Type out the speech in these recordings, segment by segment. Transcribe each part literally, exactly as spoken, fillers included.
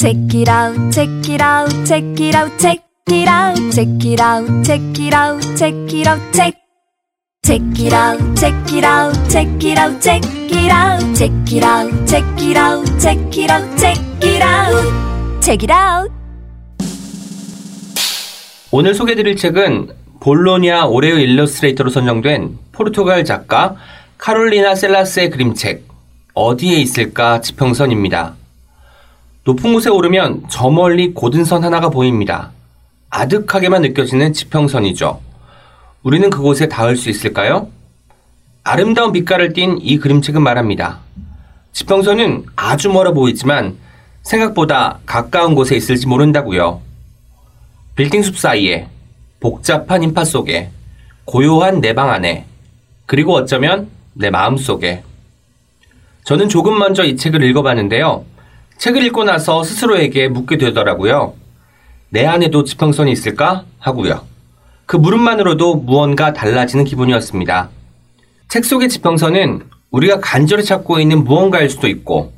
Check it out, check it out, check it out, check it out, check it out, check it out, check it out, check. Check it out, check it out, check it out, check it out, check it out, check it out, check it out, check it out, check it out. 오늘 소개드릴 책은 볼로냐 올해의 일러스트레이터로 선정된 포르투갈 작가 카롤리나 셀라스의 그림책 어디에 있을까 지평선입니다. 높은 곳에 오르면 저 멀리 고든 선 하나가 보입니다. 아득하게만 느껴지는 지평선이죠. 우리는 그곳에 닿을 수 있을까요? 아름다운 빛깔을 띤 이 그림책은 말합니다. 지평선은 아주 멀어 보이지만 생각보다 가까운 곳에 있을지 모른다고요. 빌딩 숲 사이에, 복잡한 인파 속에, 고요한 내 방 안에, 그리고 어쩌면 내 마음 속에. 저는 조금 먼저 이 책을 읽어봤는데요. 책을 읽고 나서 스스로에게 묻게 되더라고요. 내 안에도 지평선이 있을까? 하고요. 그 물음만으로도 무언가 달라지는 기분이었습니다. 책 속의 지평선은 우리가 간절히 찾고 있는 무언가일 수도 있고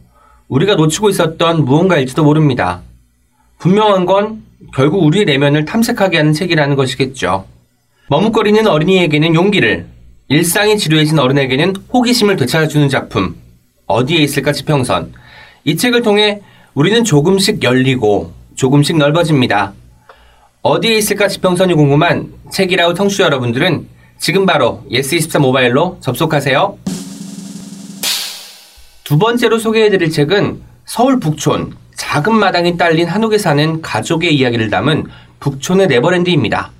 우리가 놓치고 있었던 무언가일지도 모릅니다. 분명한 건 결국 우리의 내면을 탐색하게 하는 책이라는 것이겠죠. 머뭇거리는 어린이에게는 용기를, 일상이 지루해진 어른에게는 호기심을 되찾아주는 작품 어디에 있을까 지평선. 이 책을 통해 우리는 조금씩 열리고 조금씩 넓어집니다. 어디에 있을까 지평선이 궁금한 책이라우 청취자 여러분들은 지금 바로 예스 이십사 모바일로 접속하세요. 두 번째로 소개해드릴 책은 서울 북촌 작은 마당이 딸린 한옥에 사는 가족의 이야기를 담은 북촌의 네버랜드입니다.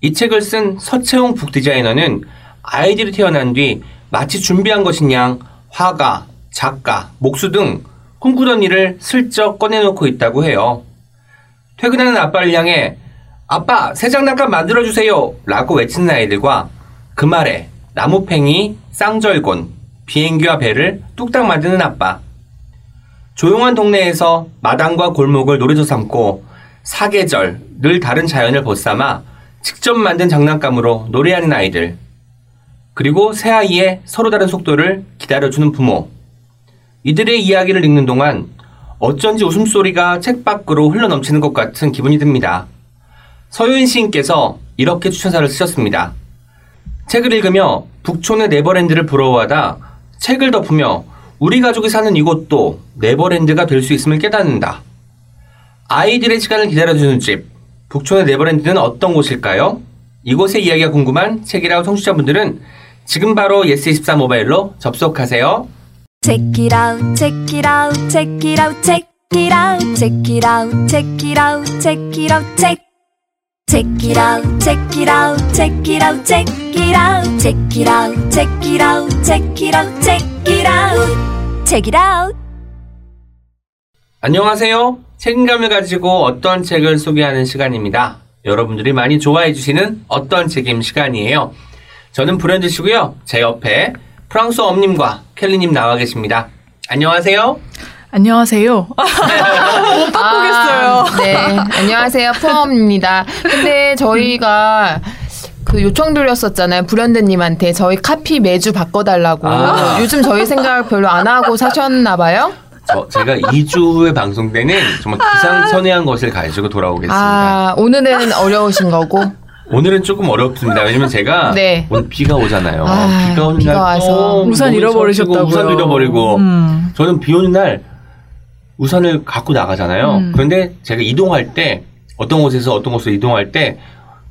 이 책을 쓴 서채홍 북디자이너는 아이들이 태어난 뒤 마치 준비한 것인 양 화가, 작가, 목수 등 꿈꾸던 일을 슬쩍 꺼내놓고 있다고 해요. 퇴근하는 아빠를 향해 아빠 새 장난감 만들어주세요 라고 외치는 아이들과 그 말에 나무팽이, 쌍절곤, 비행기와 배를 뚝딱 만드는 아빠. 조용한 동네에서 마당과 골목을 노래조 삼고 사계절 늘 다른 자연을 벗삼아 직접 만든 장난감으로 노래하는 아이들. 그리고 새 아이의 서로 다른 속도를 기다려주는 부모. 이들의 이야기를 읽는 동안 어쩐지 웃음소리가 책 밖으로 흘러넘치는 것 같은 기분이 듭니다. 서유인 시인께서 이렇게 추천사를 쓰셨습니다. 책을 읽으며 북촌의 네버랜드를 부러워하다 책을 덮으며 우리 가족이 사는 이곳도 네버랜드가 될 수 있음을 깨닫는다. 아이들의 시간을 기다려주는 집, 북촌의 네버랜드는 어떤 곳일까요? 이곳의 이야기가 궁금한 책이라우 청취자분들은 지금 바로 예스 이십사 모바일로 접속하세요. Check it out, check it out, check it out, check it out, check it out, check it out, check it out, check. Check it out, check it out, check it out, check it out, check it out, check it out, check it out, check it out, check it out. 안녕하세요. 책임감을 가지고 어떤 책을 소개하는 시간입니다. 여러분들이 많이 좋아해 주시는 어떤 책임 시간이에요. 저는 브랜드시고요. 제 옆에 프랑소와 엄님과 캘리님 나와 계십니다. 안녕하세요. 안녕하세요. 못 바꾸겠어요. 아, 네. 안녕하세요. 포엄입니다. 근데 저희가 그 요청 드렸었잖아요. 브랜드님한테 저희 카피 매주 바꿔달라고. 아. 요즘 저희 생각 별로 안 하고 사셨나 봐요. 저, 제가 이 주 후에 방송되는 정말 기상천외한 것을 가지고 돌아오겠습니다. 아, 오늘은 어려우신 거고. 오늘은 조금 어렵습니다. 왜냐면 제가 네. 오늘 비가 오잖아요. 아, 비가 오는 비가 날 와서 우산 잃어버리셨다고요. 우산도 잃어버리고 음. 저는 비 오는 날 우산을 갖고 나가잖아요. 음. 그런데 제가 이동할 때 어떤 곳에서 어떤 곳으로 이동할 때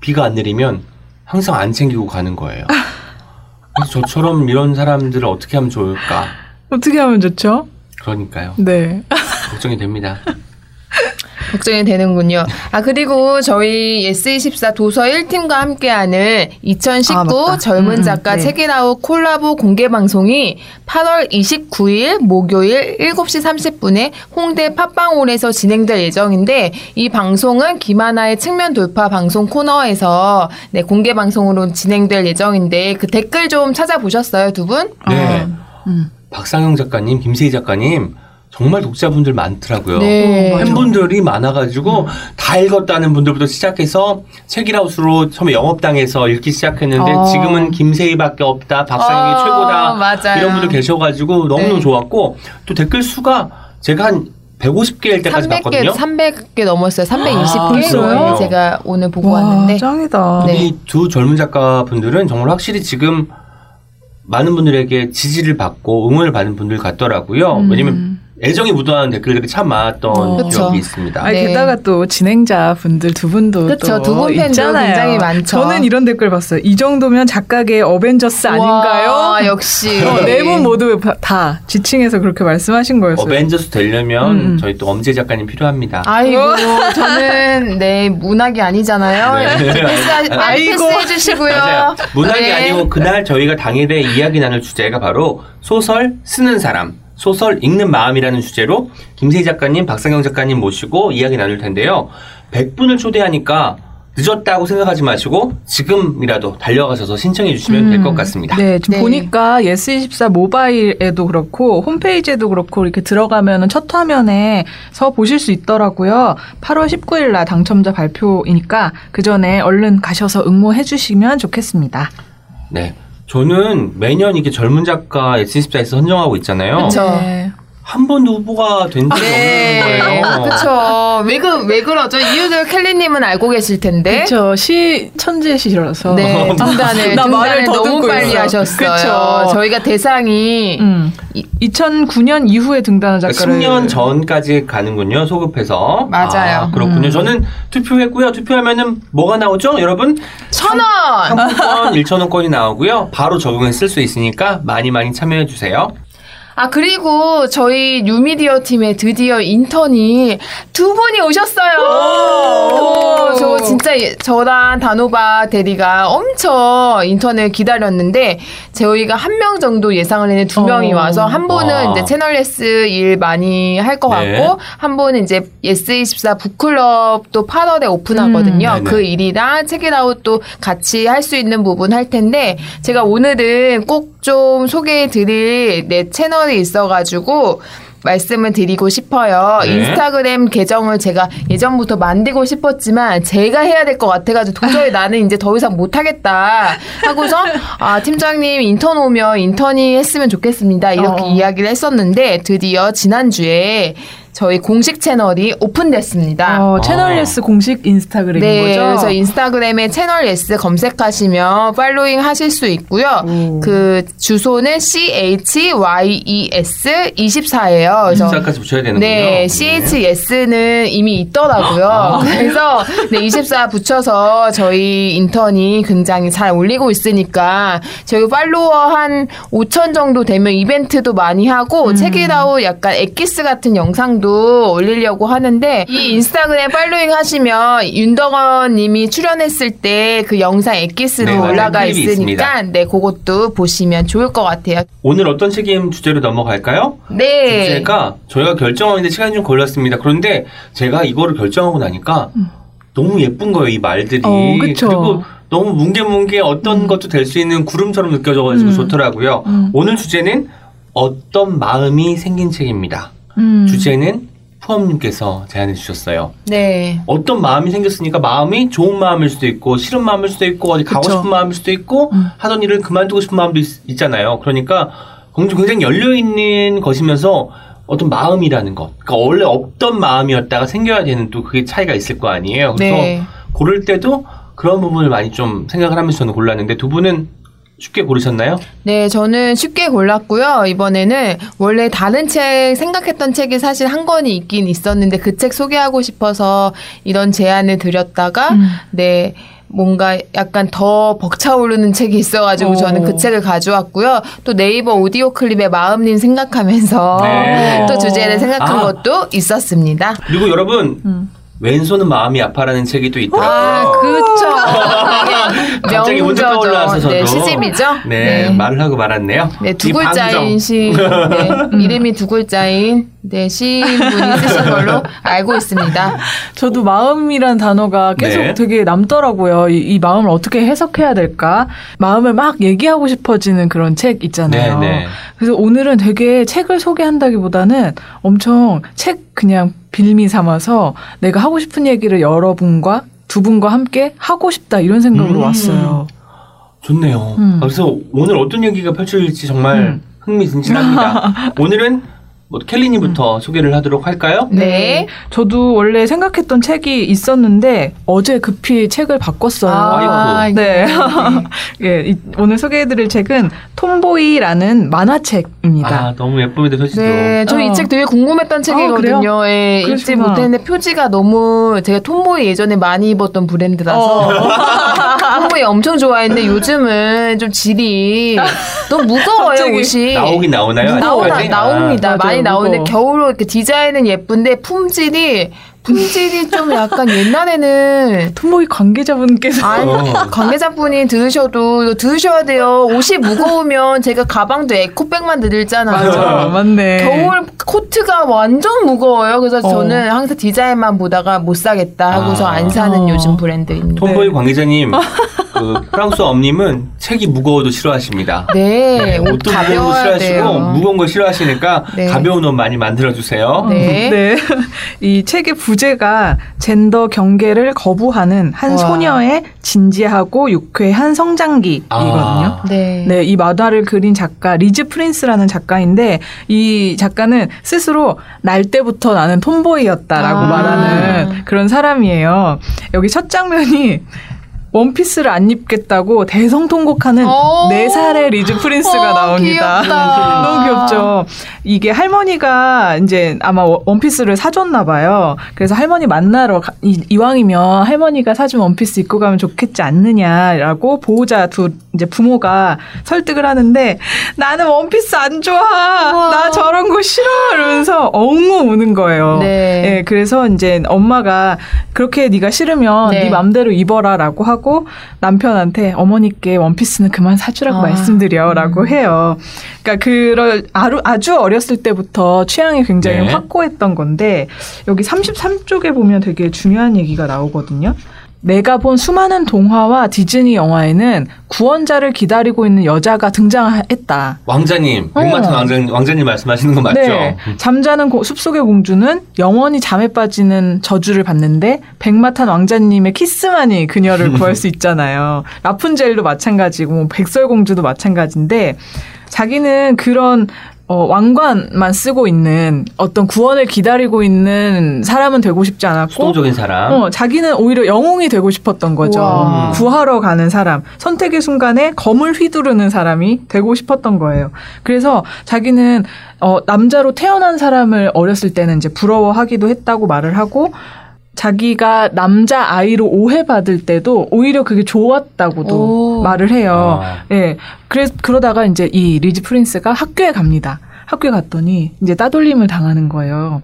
비가 안 내리면 항상 안 챙기고 가는 거예요. 그래서 저처럼 이런 사람들을 어떻게 하면 좋을까? 어떻게 하면 좋죠? 그러니까요. 네. 걱정이 됩니다. 걱정이 되는군요. 아 그리고 저희 예스 이십사 도서 일 팀과 함께하는 이천십구 아, 젊은 작가 음, 네. 책이라웃 콜라보 공개방송이 팔월 이십구일 목요일 일곱시 삼십분에 홍대 팟빵홀에서 진행될 예정인데 이 방송은 김하나의 측면 돌파 방송 코너에서 네, 공개방송으로 진행될 예정인데 그 댓글 좀 찾아보셨어요 두 분? 네. 아, 음. 박상영 작가님, 김세희 작가님 정말 독자분들 많더라고요. 네. 팬분들이 많아가지고 음. 다 읽었다는 분들부터 시작해서 책이라웃으로 처음에 영업당해서 읽기 시작했는데 어. 지금은 김세희밖에 없다. 박상영이 어, 최고다. 맞아요. 이런 분들 계셔가지고 너무너무 네. 좋았고 또 댓글 수가 제가 한 백오십 개일 때까지 봤거든요. 삼백 개 넘었어요. 삼백이십 개. 아, 제가 오늘 보고 와, 왔는데. 짱이다. 네. 이 두 젊은 작가분들은 정말 확실히 지금 많은 분들에게 지지를 받고 응원을 받는 분들 같더라고요. 음. 왜냐면 애정이 묻어나는 댓글들이 참 많았던 어, 기억이 그쵸. 있습니다. 아니, 게다가 또 진행자분들 두 분도 그렇죠. 두 분 팬도 굉장히 많죠. 저는 이런 댓글 봤어요. 이 정도면 작가계의 어벤져스 와, 아닌가요? 역시. 어, 네 분 모두 다 지칭해서 그렇게 말씀하신 거였어요. 어벤져스 되려면 음. 저희 또 엄지혜 작가님 필요합니다. 아이고 저는 네 문학이 아니잖아요. 네. 패스, 아이고. 패스해주시고요. 문학이 네. 아니고 그날 저희가 당일에 이야기 나눌 주제가 바로 소설 쓰는 사람. 소설 읽는 마음이라는 주제로 김세희 작가님, 박상영 작가님 모시고 이야기 나눌 텐데요. 백 분을 초대하니까 늦었다고 생각하지 마시고 지금이라도 달려가셔서 신청해 주시면 음. 될 것 같습니다. 네, 지금 네. 보니까 예스이십사 모바일에도 그렇고 홈페이지에도 그렇고 이렇게 들어가면 첫 화면에서 보실 수 있더라고요. 팔월 십구일 날 당첨자 발표이니까 그 전에 얼른 가셔서 응모해 주시면 좋겠습니다. 네. 저는 매년 이렇게 젊은 작가 예스이십사에서 선정하고 있잖아요. 그쵸. 한 번도 후보가 된 적이 네. 없는 거예요. 그쵸. 왜, 그, 왜 그러죠? 이유를 캘리님은 알고 계실 텐데. 그쵸. 시, 천재시라서. 네. 중단을, 나 말을 너무 빨리 있어요. 하셨어요. 그쵸. 저희가 대상이. 음. 이, 이천구 년 이후에 등단한 작가를. 십 년 전까지 가는군요. 소급해서. 맞아요. 아, 그렇군요. 음. 저는 투표했고요. 투표하면은 뭐가 나오죠, 여러분? 천 원! 상품권, 일천 원권이 나오고요. 바로 적용해 쓸 수 있으니까 많이 많이 참여해주세요. 아 그리고 저희 뉴미디어 팀에 드디어 인턴이 두 분이 오셨어요. 오~ 오~ 저 진짜 저랑 단호바 대리가 엄청 인턴을 기다렸는데 저희가 한 명 정도 예상을 했는데 두 명이 와서 한 분은 와. 이제 채널 예스 일 많이 할 것 네. 같고 한 분은 이제 예스이십사 북클럽도 팔월에 오픈하거든요. 음. 그 일이랑 체크아웃 또 같이 할 수 있는 부분 할 텐데 제가 오늘은 꼭 좀 소개해드릴 내 채널 있어가지고 말씀을 드리고 싶어요. 네. 인스타그램 계정을 제가 예전부터 만들고 싶었지만 제가 해야 될 것 같아가지고 도저히 나는 이제 더 이상 못하겠다 하고서 아 팀장님 인턴 오면 인턴이 했으면 좋겠습니다 이렇게 어. 이야기를 했었는데 드디어 지난주에 저희 공식 채널이 오픈됐습니다. 어, 채널 예스 아. 공식 인스타그램인 네, 거죠? 네. 그래서 인스타그램에 채널 예스 검색하시면 팔로잉 하실 수 있고요. 오. 그 주소는 씨에이치와이이에스 이십사예요. 그래서 이십사까지 붙여야 되는군요. 네. 씨에이치예스는 이미 있더라고요. 아. 그래서 네, 이십사 붙여서 저희 인턴이 굉장히 잘 올리고 있으니까 저희 팔로워 한 오천 정도 되면 이벤트도 많이 하고 음. 책이라고 약간 엑기스 같은 영상도 올리려고 하는데 이 인스타그램 팔로잉 하시면 윤덕원 님이 출연했을 때 그 영상 엑기스로 네, 올라가 있으니까 네, 그것도 보시면 좋을 것 같아요. 오늘 어떤 책임 주제로 넘어갈까요? 네. 주제가 저희가 결정하는데 시간이 좀 걸렸습니다. 그런데 제가 이거를 결정하고 나니까 음. 너무 예쁜 거예요. 이 말들이. 어, 그리고 너무 뭉게뭉게 어떤 음. 것도 될 수 있는 구름처럼 느껴져가지고 음. 좋더라고요. 음. 오늘 주제는 어떤 마음이 생긴 책입니다. 음. 주제는 푸엄님께서 제안해 주셨어요. 네. 어떤 마음이 생겼으니까 마음이 좋은 마음일 수도 있고 싫은 마음일 수도 있고 어디 가고 그쵸. 싶은 마음일 수도 있고 음. 하던 일을 그만두고 싶은 마음도 있, 있잖아요. 그러니까 굉장히 열려있는 것이면서 어떤 마음이라는 것. 그러니까 원래 없던 마음이었다가 생겨야 되는 또 그게 차이가 있을 거 아니에요. 그래서 네. 고를 때도 그런 부분을 많이 좀 생각을 하면서 저는 골랐는데 두 분은 쉽게 고르셨나요? 네, 저는 쉽게 골랐고요. 이번에는 원래 다른 책, 생각했던 책이 사실 한 권이 있긴 있었는데 그 책 소개하고 싶어서 이런 제안을 드렸다가 음. 네, 뭔가 약간 더 벅차오르는 책이 있어가지고 오. 저는 그 책을 가져왔고요. 또 네이버 오디오 클립에 마음님 생각하면서 네. 또 주제를 생각한 아. 것도 있었습니다. 그리고 여러분 음. 왼손은 마음이 아파라는 책이 또 있더라고요. 아, 그렇죠. 갑자기 문자가 올라와서 네, 시집이죠. 네, 네, 말을 하고 말았네요. 네, 두 글자인 시, 네, 음. 이름이 두 글자인 네, 시인분이 쓰신 걸로 알고 있습니다. 저도 마음이란 단어가 계속 네. 되게 남더라고요. 이, 이 마음을 어떻게 해석해야 될까? 마음을 막 얘기하고 싶어지는 그런 책 있잖아요. 네, 네. 그래서 오늘은 되게 책을 소개한다기보다는 엄청 책 그냥 빌미 삼아서 내가 하고 싶은 얘기를 여러분과 두 분과 함께 하고 싶다 이런 생각으로 음, 왔어요. 좋네요. 음. 그래서 오늘 어떤 얘기가 펼쳐질지 정말 음. 흥미진진합니다. 오늘은 뭐 켈리님부터 음. 소개를 하도록 할까요? 네. 저도 원래 생각했던 책이 있었는데 어제 급히 책을 바꿨어요. 아, 아이고. 네. 예, 오늘 소개해드릴 책은 톰보이라는 만화책입니다. 아, 너무 예쁩니다, 소식도. 네, 저 이 책 어. 되게 궁금했던 책이거든요. 아, 예, 읽지 못했는데 표지가 너무 제가 톰보이 예전에 많이 입었던 브랜드라서 어. 톰보이 엄청 좋아했는데 요즘은 좀 질이 너무 무거워요, 옷이. 나오긴 나오나요? 나오나, 나옵니다. 아, 많이 나오는데 겨울로 이렇게 디자인은 예쁜데 품질이 품질이 좀 약간 옛날에는 톰보이 관계자분께서 아니, 관계자분이 들으셔도 이거 들으셔야 돼요. 옷이 무거우면 제가 가방도 에코백만 들잖아요. 맞아, 맞네. 겨울 코트가 완전 무거워요. 그래서 어. 저는 항상 디자인만 보다가 못 사겠다 하고서 아. 안 사는 어. 요즘 브랜드입니다. 톰보이 네. 관계자님. 그 프랑소와 엄님은 책이 무거워도 싫어하십니다. 네, 네 옷도 무거워도 싫어하시고 돼요. 무거운 거 싫어하시니까 네. 가벼운 옷 많이 만들어주세요. 네. 네. 이 책의 부제가 젠더 경계를 거부하는 한 와. 소녀의 진지하고 유쾌한 성장기이거든요. 아. 네. 네, 이 만화를 그린 작가 리즈 프린스라는 작가인데 이 작가는 스스로 날 때부터 나는 톰보이였다라고 아. 말하는 그런 사람이에요. 여기 첫 장면이 원피스를 안 입겠다고 대성통곡하는 네 살의 리즈 프린스가 나옵니다. 귀엽다. 너무 귀엽죠. 이게 할머니가 이제 아마 원피스를 사줬나 봐요. 그래서 할머니 만나러 가, 이, 이왕이면 할머니가 사준 원피스 입고 가면 좋겠지 않느냐라고 보호자 두 이제 부모가 설득을 하는데 나는 원피스 안 좋아. 우와. 나 저런 거 싫어. 이러면서 엉엉 우는 거예요. 네. 네, 그래서 이제 엄마가 그렇게 네가 싫으면 네, 네 맘대로 입어라라고 하고 남편한테 어머니께 원피스는 그만 사주라고 아. 말씀드려라고 해요. 그러니까 그럴 아주 어렸을 때부터 취향이 굉장히 네, 확고했던 건데 여기 삼십삼 쪽에 보면 되게 중요한 얘기가 나오거든요. 내가 본 수많은 동화와 디즈니 영화에는 구원자를 기다리고 있는 여자가 등장했다. 왕자님, 백마탄 왕자님, 왕자님 말씀하시는 건 맞죠? 네. 잠자는 고, 숲속의 공주는 영원히 잠에 빠지는 저주를 받는데 백마탄 왕자님의 키스만이 그녀를 구할 수 있잖아요. 라푼젤도 마찬가지고 백설공주도 마찬가지인데 자기는 그런 어, 왕관만 쓰고 있는 어떤 구원을 기다리고 있는 사람은 되고 싶지 않았고 수동적인 사람. 어, 자기는 오히려 영웅이 되고 싶었던 거죠. 우와. 구하러 가는 사람. 선택의 순간에 검을 휘두르는 사람이 되고 싶었던 거예요. 그래서 자기는 어, 남자로 태어난 사람을 어렸을 때는 이제 부러워하기도 했다고 말을 하고 자기가 남자아이로 오해받을 때도 오히려 그게 좋았다고도 오. 말을 해요. 예. 네. 그래서 그러다가 이제 이 리즈 프린스가 학교에 갑니다. 학교에 갔더니 이제 따돌림을 당하는 거예요.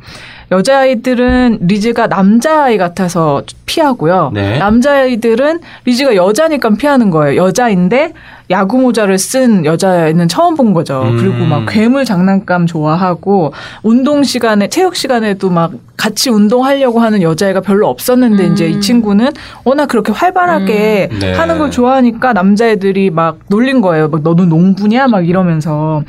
여자아이들은 리즈가 남자아이 같아서 피하고요. 네. 남자아이들은 리즈가 여자니까 피하는 거예요. 여자인데 야구모자를 쓴 여자애는 처음 본 거죠. 음. 그리고 막 괴물 장난감 좋아하고 운동 시간에 체육 시간에도 막 같이 운동하려고 하는 여자애가 별로 없었는데 음. 이제 이 친구는 워낙 그렇게 활발하게 음. 네, 하는 걸 좋아하니까 남자애들이 막 놀린 거예요. 막 너는 농부냐 막 이러면서.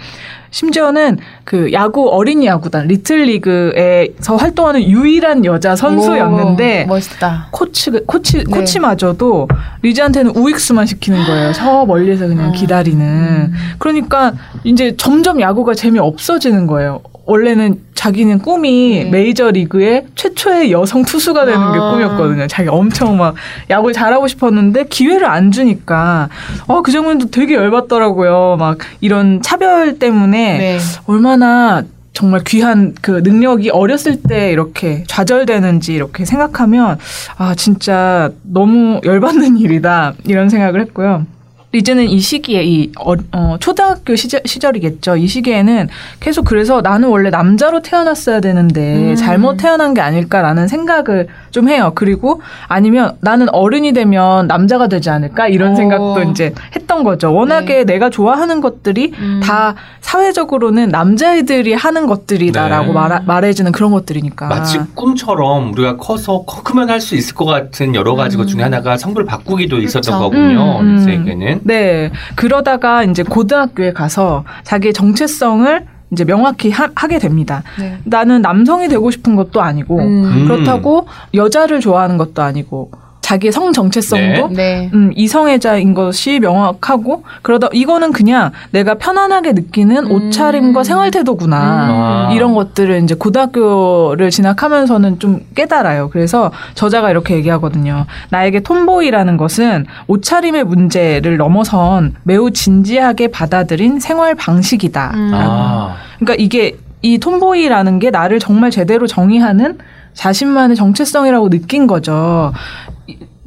심지어는 그 야구 어린 야구단 리틀리그에서 활동하는 유일한 여자 선수였는데 오, 멋있다. 코치 코치 네. 코치마저도 리즈한테는 우익수만 시키는 거예요. 저 멀리서 그냥 아. 기다리는. 음. 그러니까 이제 점점 야구가 재미없어지는 거예요. 원래는 자기는 꿈이 네, 메이저리그의 최초의 여성 투수가 되는 아. 게 꿈이었거든요. 자기 엄청 막 야구를 잘하고 싶었는데 기회를 안 주니까 어, 그 장면도 되게 열받더라고요. 막 이런 차별 때문에 네, 얼마나 정말 귀한 그 능력이 어렸을 때 이렇게 좌절되는지 이렇게 생각하면 아 진짜 너무 열받는 일이다 이런 생각을 했고요. 리즈는 이 시기에 이 어, 어, 초등학교 시절, 시절이겠죠. 이 시기에는 계속 그래서 나는 원래 남자로 태어났어야 되는데 음. 잘못 태어난 게 아닐까라는 생각을 좀 해요. 그리고 아니면 나는 어른이 되면 남자가 되지 않을까 이런 오. 생각도 이제 했던 거죠. 워낙에 네, 내가 좋아하는 것들이 음. 다 사회적으로는 남자애들이 하는 것들이다라고 네, 말, 말해주는 그런 것들이니까. 마치 꿈처럼 우리가 커서 크면 할 수 있을 것 같은 여러 가지 음. 것 중에 하나가 성별 바꾸기도 그렇죠. 있었던 거군요. 음, 음. 리즈에게는. 네. 그러다가 이제 고등학교에 가서 자기의 정체성을 이제 명확히 하, 하게 됩니다. 네. 나는 남성이 되고 싶은 것도 아니고 음. 그렇다고 여자를 좋아하는 것도 아니고 자기의 성 정체성도 네. 네. 음, 이성애자인 것이 명확하고 그러다 이거는 그냥 내가 편안하게 느끼는 음. 옷차림과 생활태도구나. 음. 이런 것들을 이제 고등학교를 진학하면서는 좀 깨달아요. 그래서 저자가 이렇게 얘기하거든요. 나에게 톰보이라는 것은 옷차림의 문제를 넘어선 매우 진지하게 받아들인 생활 방식이다. 음. 아. 그러니까 이게 이 톰보이라는 게 나를 정말 제대로 정의하는 자신만의 정체성이라고 느낀 거죠.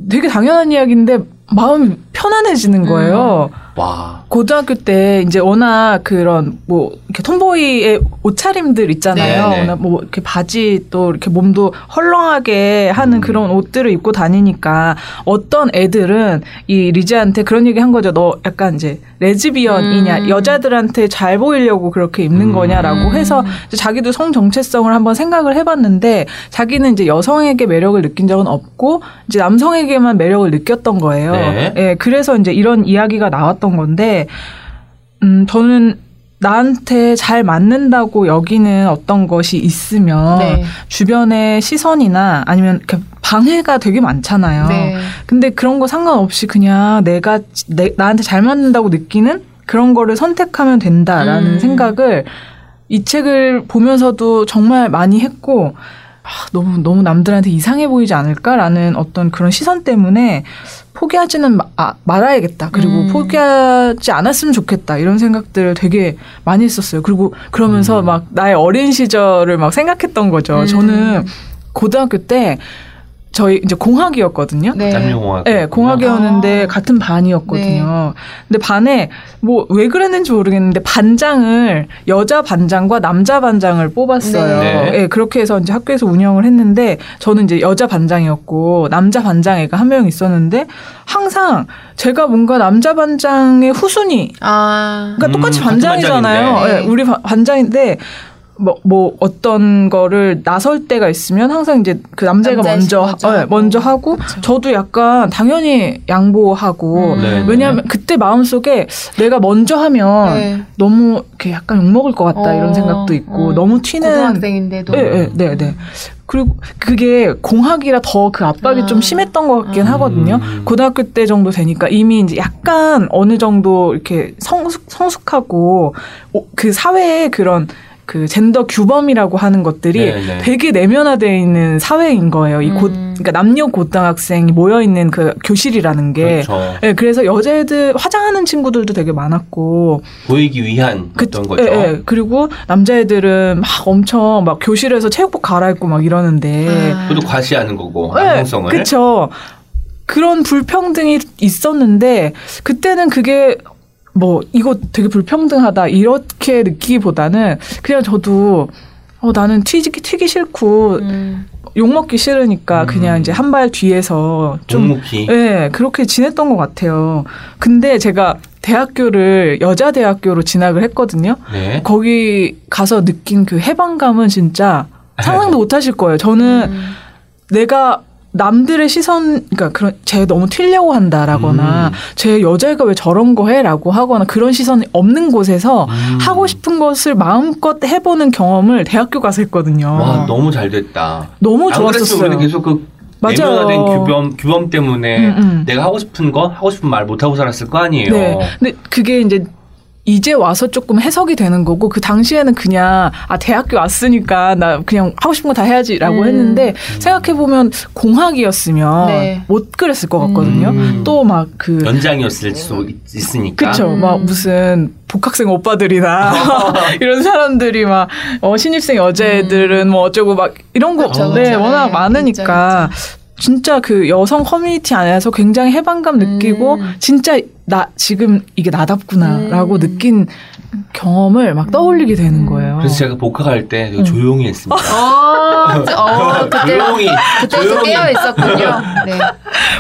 되게 당연한 이야기인데 마음이 편안해지는 거예요. 음. 와. 고등학교 때 이제 워낙 그런 뭐 이렇게 톰보이의 옷차림들 있잖아요. 네네. 워낙 뭐 이렇게 바지 또 이렇게 몸도 헐렁하게 하는 음. 그런 옷들을 입고 다니니까 어떤 애들은 이 리지한테 그런 얘기 한 거죠. 너 약간 이제 레즈비언이냐, 음. 여자들한테 잘 보이려고 그렇게 입는 음. 거냐라고 해서 이제 자기도 성 정체성을 한번 생각을 해봤는데 자기는 이제 여성에게 매력을 느낀 적은 없고 이제 남성에게만 매력을 느꼈던 거예요. 네. 예, 그래서 이제 이런 이야기가 나왔던 건데, 음, 저는 나한테 잘 맞는다고 여기는 어떤 것이 있으면 네. 주변의 시선이나 아니면 방해가 되게 많잖아요. 네. 근데 그런 거 상관없이 그냥 내가 내, 나한테 잘 맞는다고 느끼는 그런 거를 선택하면 된다라는 음. 생각을 이 책을 보면서도 정말 많이 했고, 아, 너무 너무 남들한테 이상해 보이지 않을까라는 어떤 그런 시선 때문에 포기하지는 마, 아, 말아야겠다. 그리고 음. 포기하지 않았으면 좋겠다. 이런 생각들을 되게 많이 했었어요. 그리고 그러면서 음. 막 나의 어린 시절을 막 생각했던 거죠. 음. 저는 고등학교 때 저희 이제 공학이었거든요. 네, 남녀공학. 네, 공학이었는데 아. 같은 반이었거든요. 네. 근데 반에 뭐 왜 그랬는지 모르겠는데 반장을 여자 반장과 남자 반장을 뽑았어요. 네. 네, 그렇게 해서 이제 학교에서 운영을 했는데 저는 이제 여자 반장이었고 남자 반장 애가 한 명 있었는데 항상 제가 뭔가 남자 반장의 후순위. 아. 그러니까 음, 똑같이 반장이잖아요. 네. 네, 우리 바, 반장인데. 뭐, 뭐, 어떤 거를 나설 때가 있으면 항상 이제 그 남자애가 먼저, 먼저, 네, 먼저 하고, 그쵸. 저도 약간 당연히 양보하고, 음. 네, 왜냐하면 네. 그때 마음속에 내가 먼저 하면 네. 너무 이렇게 약간 욕먹을 것 같다 어, 이런 생각도 있고, 어. 너무 튀는. 고등학생인데도. 네, 네, 네. 네. 그리고 그게 공학이라 더 그 압박이 아. 좀 심했던 것 같긴 아. 하거든요. 고등학교 때 정도 되니까 이미 이제 약간 어느 정도 이렇게 성숙, 성숙하고, 그 사회의 그런 그 젠더 규범이라고 하는 것들이 네네. 되게 내면화되어 있는 사회인 거예요. 이 고, 음. 그러니까 남녀 고등학생이 모여 있는 그 교실이라는 게. 그렇죠. 네, 그래서 여자애들 화장하는 친구들도 되게 많았고 보이기 위한 그, 어떤 거죠. 네, 네. 그리고 남자애들은 막 엄청 막 교실에서 체육복 갈아입고 막 이러는데 아. 그것도 과시하는 거고 남성성을. 네, 그렇죠. 그런 불평등이 있었는데 그때는 그게 뭐 이거 되게 불평등하다 이렇게 느끼기보다는 그냥 저도 어, 나는 튀기, 튀기 싫고 음. 욕먹기 싫으니까 음. 그냥 이제 한 발 뒤에서 좀 네, 그렇게 지냈던 것 같아요. 근데 제가 대학교를 여자 대학교로 진학을 했거든요. 네. 거기 가서 느낀 그 해방감은 진짜 상상도 못하실 거예요. 저는 음. 내가 남들의 시선, 그러니까 그런, 쟤 너무 튀려고 한다라거나, 음. 쟤 여자애가 왜 저런 거 해라고 하거나 그런 시선이 없는 곳에서 음. 하고 싶은 것을 마음껏 해보는 경험을 대학교 가서 했거든요. 와, 너무 잘 됐다. 너무 좋았었어요. 우리는 계속 그 내면화된 규범, 규범 때문에 음, 음. 내가 하고 싶은 거, 하고 싶은 말 못 하고 살았을 거 아니에요. 네. 근데 그게 이제. 이제 와서 조금 해석이 되는 거고 그 당시에는 그냥 아 대학교 왔으니까 나 그냥 하고 싶은 거 다 해야지라고 음. 했는데 생각해보면 공학이었으면 네. 못 그랬을 것 같거든요. 음. 또 막 그 연장이었을 수도 있으니까. 그렇죠. 음. 막 무슨 복학생 오빠들이나 이런 사람들이 막 어, 신입생 여자애들은 음. 뭐 어쩌고 막 이런 거 그쵸, 네, 그쵸. 워낙 많으니까. 그쵸, 그쵸. 진짜 그 여성 커뮤니티 안에서 굉장히 해방감 느끼고 음. 진짜 나 지금 이게 나답구나라고 음. 느낀 경험을 막 떠올리게 되는 거예요. 그래서 제가 복학할 때 되게 음. 조용히 했습니다. 아, 어, 어, 그때, 조용히. 그때 좀 깨어 있었군요. 네.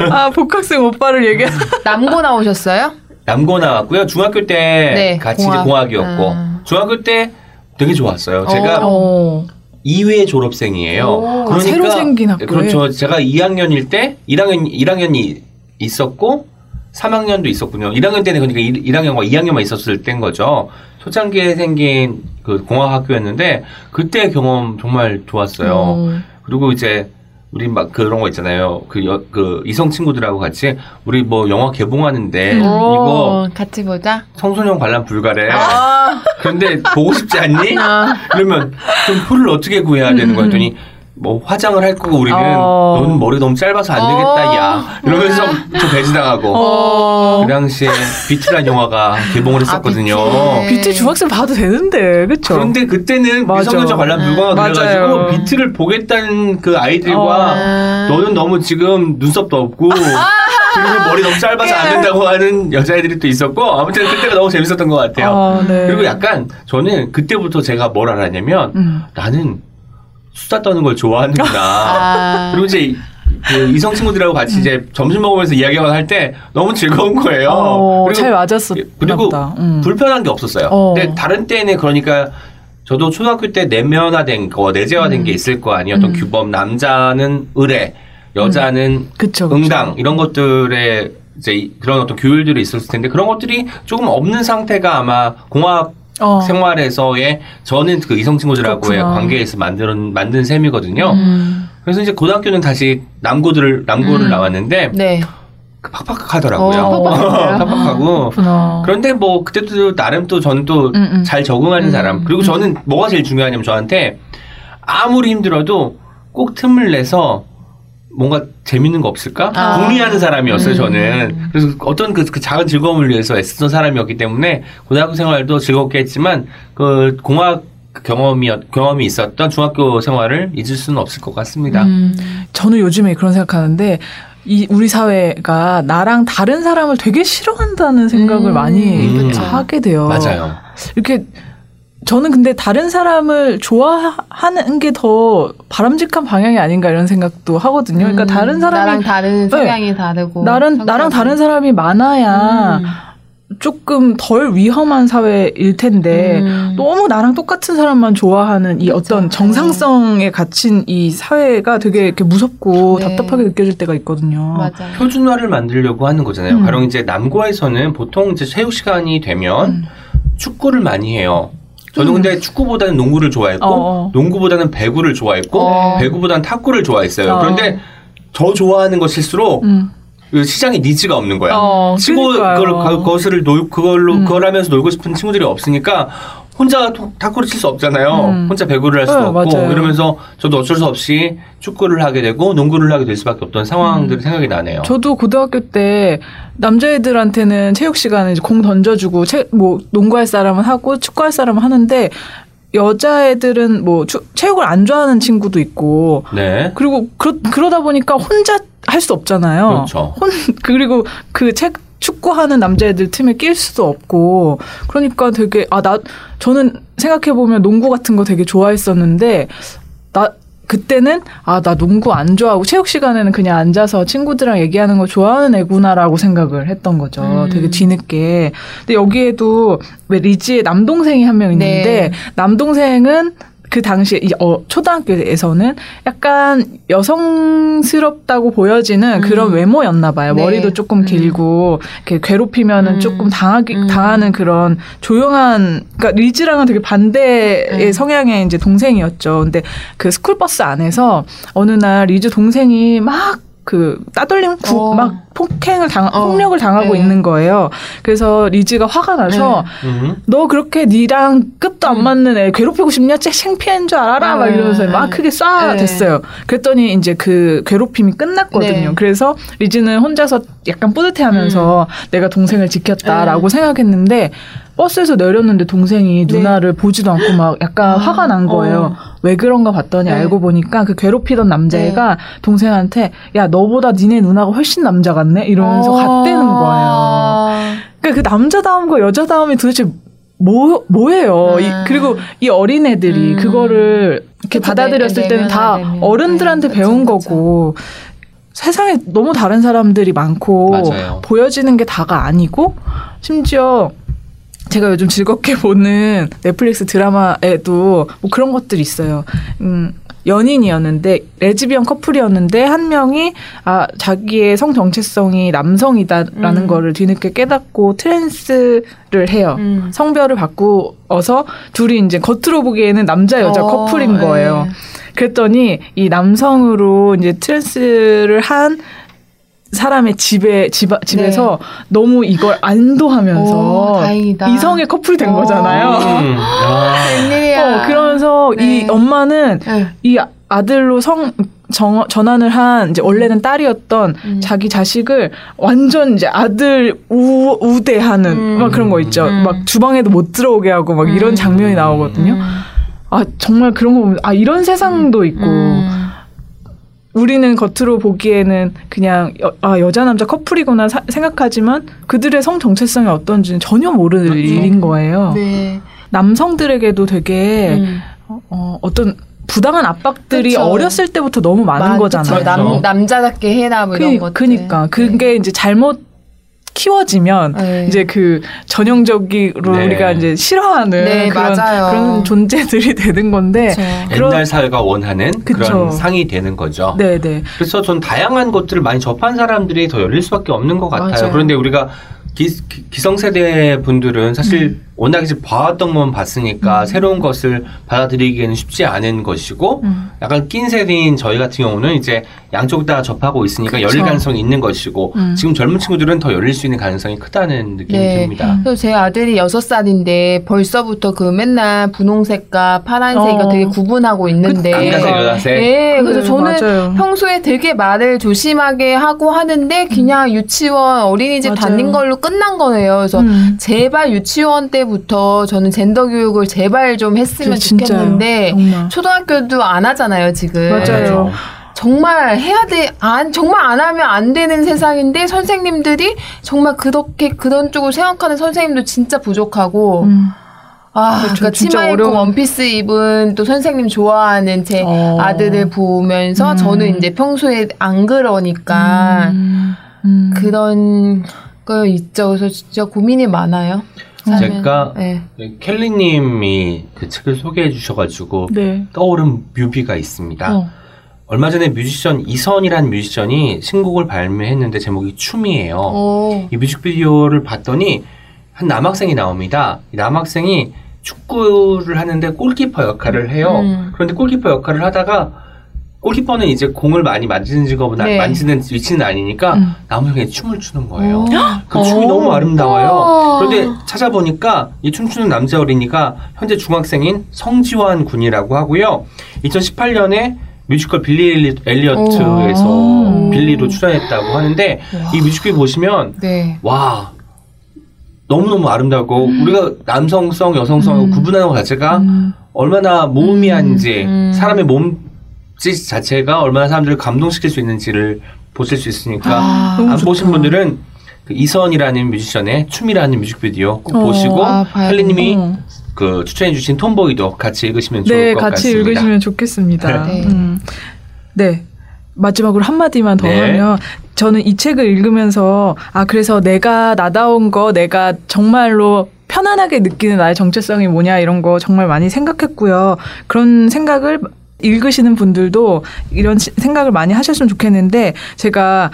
아, 복학생 오빠를 얘기. 남고 나오셨어요? 남고 나왔고요. 중학교 때 네, 같이 공학. 이제 공학이었고 아. 중학교 때 되게 좋았어요. 제가. 오. 이 회 졸업생이에요. 오, 그러니까 새로 생긴 학교에. 그렇죠. 제가 이 학년일 때 일 학년 일 학년이 있었고 삼 학년도 있었군요. 일 학년 때는 그러니까 일 학년과 이 학년만 있었을 때인 거죠. 초창기에 생긴 그 공학 학교였는데 그때 경험 정말 좋았어요. 오. 그리고 이제 우리 막 그런 거 있잖아요. 그, 여, 그 이성 친구들하고 같이 우리 뭐 영화 개봉하는데 음. 이거 같이 보자. 청소년 관람 불가래. 아~ 근데 보고 싶지 않니? 아~ 그러면 좀 표를 어떻게 구해야 되는 거야? 했더니 뭐 화장을 할 거고 우리는 어~ 너는 머리 너무 짧아서 안 되겠다 야 이러면서 좀 배신당하고 어~ 그 당시에 비티란 영화가 개봉을 했었거든요. 아, 비트. 비트 중학생 봐도 되는데 그렇죠. 그런데 그때는 미성년자 관람 불가가 그래가지고 비트를 보겠다는 그 아이들과 어~ 너는 너무 지금 눈썹도 없고 그리고 머리 너무 짧아서 안 된다고 하는 여자애들이 또 있었고 아무튼 그때가 너무 재밌었던 것 같아요. 어, 네. 그리고 약간 저는 그때부터 제가 뭘 알았냐면 음. 나는 수다 떠는 걸 좋아하는구나. 아. 그리고 이제 그 이성 친구들하고 같이 음. 이제 점심 먹으면서 이야기만 할 때 너무 즐거운 거예요. 어, 그리고 잘 맞았어. 그리고 음. 불편한 게 없었어요. 어. 근데 다른 때는 그러니까 저도 초등학교 때 내면화된 거, 내재화된 음. 게 있을 거 아니에요. 어떤 음. 규범, 남자는 의례, 여자는 음. 그쵸, 그쵸. 응당 이런 것들에 이제 그런 어떤 규율들이 있었을 텐데 그런 것들이 조금 없는 상태가 아마 공학 어. 생활에서의 저는 그 이성 친구들하고의 관계에서 만든 만든 셈이거든요. 음. 그래서 이제 고등학교는 다시 남고들을 남고를 음. 나왔는데 네. 팍팍하더라고요. 어, 팍팍하고. 그렇구나. 그런데 뭐 그때도 나름 또 저는 또 잘 적응하는 음. 사람. 그리고 저는 뭐가 제일 중요하냐면 저한테 아무리 힘들어도 꼭 틈을 내서 뭔가 재밌는 거 없을까? 아. 궁리하는 사람이었어요, 음. 저는. 그래서 어떤 그, 그 작은 즐거움을 위해서 애쓰던 사람이었기 때문에 고등학교 생활도 즐겁게 했지만 그 공학 경험이, 경험이 있었던 중학교 생활을 잊을 수는 없을 것 같습니다. 음. 저는 요즘에 그런 생각하는데 이 우리 사회가 나랑 다른 사람을 되게 싫어한다는 생각을 음. 많이 음. 하게 돼요. 맞아요. 이렇게 저는 근데 다른 사람을 좋아하는 게 더 바람직한 방향이 아닌가 이런 생각도 하거든요. 그러니까 음, 다른 사람이 나랑 다른 성향이 네, 다르고 나랑 성격이. 나랑 다른 사람이 많아야 음. 조금 덜 위험한 사회일 텐데 음. 너무 나랑 똑같은 사람만 좋아하는 이 그렇죠. 어떤 정상성에 갇힌 이 사회가 되게 이렇게 무섭고 네. 답답하게 느껴질 때가 있거든요. 맞아요. 표준화를 만들려고 하는 거잖아요. 음. 가령 이제 남고에서는 보통 이제 체육 시간이 되면 음. 축구를 많이 해요. 저는 근데 음. 축구보다는 농구를 좋아했고 어어. 농구보다는 배구를 좋아했고 어. 배구보다는 탁구를 좋아했어요. 어. 그런데 더 좋아하는 것일수록 음. 시장에 니즈가 없는 거야. 어, 치고 그걸, 그것을 놀, 그걸로 음. 그걸 하면서 놀고 싶은 친구들이 없으니까 혼자 탁구를 칠 수 없잖아요. 음. 혼자 배구를 할 수도 네, 없고 맞아요. 이러면서 저도 어쩔 수 없이 축구를 하게 되고 농구를 하게 될 수밖에 없던 상황들이 음. 생각이 나네요. 저도 고등학교 때 남자애들한테는 체육 시간에 공 던져주고 체, 뭐 농구할 사람은 하고 축구할 사람은 하는데 여자애들은 뭐 추, 체육을 안 좋아하는 친구도 있고 네. 그리고 그러, 그러다 보니까 혼자 할 수 없잖아요. 그렇죠. 혼, 그리고 그 책 축구하는 남자애들 틈에 낄 수도 없고 그러니까 되게 아 나 저는 생각해보면 농구 같은 거 되게 좋아했었는데 나 그때는 아 나 농구 안 좋아하고 체육 시간에는 그냥 앉아서 친구들이랑 얘기하는 거 좋아하는 애구나라고 생각을 했던 거죠. 음. 되게 뒤늦게. 근데 여기에도 왜 리지의 남동생이 한 명 있는데 네. 남동생은 그 당시에 어, 초등학교에서는 약간 여성스럽다고 보여지는 음. 그런 외모였나 봐요. 네. 머리도 조금 음. 길고 이렇게 괴롭히면은 음. 조금 당하기 음. 당하는 그런 조용한 그러니까 리즈랑은 되게 반대의 음. 성향의 이제 동생이었죠. 근데 그 스쿨버스 안에서 어느 날 리즈 동생이 막 그 따돌림 구, 어. 막 폭행을 당 어. 폭력을 당하고 네. 있는 거예요. 그래서 리즈가 화가 나서 네. 너 그렇게 니랑 끝도 안 음. 맞는 애 괴롭히고 싶냐? 쟤 창피한 줄 알아라 네. 막 이러면서 막 크게 쏴 네. 됐어요. 그랬더니 이제 그 괴롭힘이 끝났거든요. 네. 그래서 리즈는 혼자서 약간 뿌듯해하면서 음. 내가 동생을 지켰다라고 네. 생각했는데 버스에서 내렸는데 동생이 네. 누나를 보지도 않고 막 약간 화가 난 거예요. 어. 왜 그런가 봤더니 네. 알고 보니까 그 괴롭히던 남자애가 네. 동생한테 야 너보다 니네 누나가 훨씬 남자 같네 이러면서 갔대는 거예요. 그러니까 그 남자다움과 여자다움이 도대체 뭐 뭐예요? 음. 이, 그리고 이 어린애들이 음. 그거를 이렇게 그쵸, 받아들였을 네, 때는 네, 다 네, 어른들한테 네, 배운 그쵸, 거고. 그쵸. 세상에 너무 다른 사람들이 많고 맞아요. 보여지는 게 다가 아니고 심지어 제가 요즘 즐겁게 보는 넷플릭스 드라마에도 뭐 그런 것들이 있어요. 음, 연인이었는데 레즈비언 커플이었는데 한 명이 아 자기의 성 정체성이 남성이다라는 음. 거를 뒤늦게 깨닫고 트랜스를 해요. 음. 성별을 바꾸어서 둘이 이제 겉으로 보기에는 남자 여자 어, 커플인 거예요. 네. 그랬더니 이 남성으로 이제 트랜스를 한 사람의 집에 집, 집에서 네. 너무 이걸 안도하면서 오, 다행이다. 이성의 커플이 된 오. 거잖아요. 음. 어, 그러면서 네. 이 엄마는 네. 이 아들로 성 정, 전환을 한 이제 원래는 딸이었던 음. 자기 자식을 완전 이제 아들 우, 우대하는 음. 막 그런 거 있죠. 음. 막 주방에도 못 들어오게 하고 막 음. 이런 장면이 나오거든요. 음. 아 정말 그런 거 보면 아 이런 세상도 음. 있고. 음. 우리는 겉으로 보기에는 그냥 여, 아, 여자 남자 커플이구나 사, 생각하지만 그들의 성 정체성이 어떤지는 전혀 모르는 맞죠. 일인 거예요. 네. 남성들에게도 되게 음. 어, 어떤 부당한 압박들이 그쵸. 어렸을 때부터 너무 많은 맞, 거잖아요. 남, 남자답게 해라 뭐 그, 이런 것들. 그러니까 그게 네. 이제 잘못 키워지면 네. 이제 그 전형적으로 네. 우리가 이제 싫어하는 네, 그런, 그런 존재들이 되는 건데 그런 옛날 사회가 원하는 그쵸. 그런 상이 되는 거죠. 네네. 그래서 전 다양한 것들을 많이 접한 사람들이 더 열릴 수밖에 없는 것 같아요. 맞아요. 그런데 우리가 기, 기성세대 분들은 사실 음. 워낙 이제 봐왔던 것만 봤으니까 음. 새로운 것을 받아들이기에는 쉽지 않은 것이고 음. 약간 낀 세대인 저희 같은 경우는 이제 양쪽 다 접하고 있으니까 그쵸. 열릴 가능성이 있는 것이고 음. 지금 젊은 친구들은 더 열릴 수 있는 가능성이 크다는 느낌이 네. 듭니다. 그래서 제 아들이 여섯 살인데 벌써부터 그 맨날 분홍색과 파란색이 어. 되게 구분하고 있는데 강간색, 여자색 네, 그래서 네, 저는 맞아요. 평소에 되게 말을 조심하게 하고 하는데 그냥 음. 유치원, 어린이집 맞아요. 다닌 걸로 끝난 거예요. 그래서 음. 제발 유치원 때부터 저는 젠더 교육을 제발 좀 했으면 좋겠는데 정말. 초등학교도 안 하잖아요 지금. 맞아요. 정말 해야 돼. 안 정말 안 하면 안 되는 세상인데 선생님들이 정말 그렇게 그런 쪽으로 생각하는 선생님도 진짜 부족하고. 음. 아, 그러니까 치마 입고 어려운... 원피스 입은 또 선생님 좋아하는 제 어. 아들을 보면서 음. 저는 이제 평소에 안 그러니까 음. 음. 그런. 있죠. 그래서 진짜 고민이 많아요. 제가 네. 켈리님이 그 책을 소개해 주셔가지고 네. 떠오른 뮤비가 있습니다. 어. 얼마 전에 뮤지션 이선이라는 뮤지션이 신곡을 발매했는데 제목이 춤이에요. 오. 이 뮤직비디오를 봤더니 한 남학생이 나옵니다. 이 남학생이 축구를 하는데 골키퍼 역할을 해요. 음. 그런데 골키퍼 역할을 하다가 골키퍼는 이제 공을 많이 만지는 직업은 네. 만지는 위치는 아니니까 음. 남에게 춤을 추는 거예요. 그 춤이 너무 아름다워요. 그런데 찾아보니까 이 춤추는 남자 어린이가 현재 중학생인 성지환 군이라고 하고요. 이천십팔 년에 뮤지컬 빌리 엘리어트에서 빌리로 출연했다고 하는데 와. 이 뮤지컬 보시면 네. 와 너무너무 아름다고 음. 우리가 남성성, 여성성을 음. 구분하는 것 자체가 음. 얼마나 모음이한지 음. 사람의 몸 자체가 얼마나 사람들을 감동시킬 수 있는지를 보실 수 있으니까 아, 안 보신 좋다. 분들은 그 이선이라는 뮤지션의 춤이라는 뮤직비디오 꼭 어, 보시고 켈리님이 아, 그 추천해주신 톰보이도 같이 읽으시면 네, 좋을 것 같이 같습니다. 네, 같이 읽으시면 좋겠습니다. 네. 음. 네. 마지막으로 한마디만 더 네. 하면 저는 이 책을 읽으면서 아 그래서 내가 나다운 거 내가 정말로 편안하게 느끼는 나의 정체성이 뭐냐 이런 거 정말 많이 생각했고요. 그런 생각을 읽으시는 분들도 이런 생각을 많이 하셨으면 좋겠는데 제가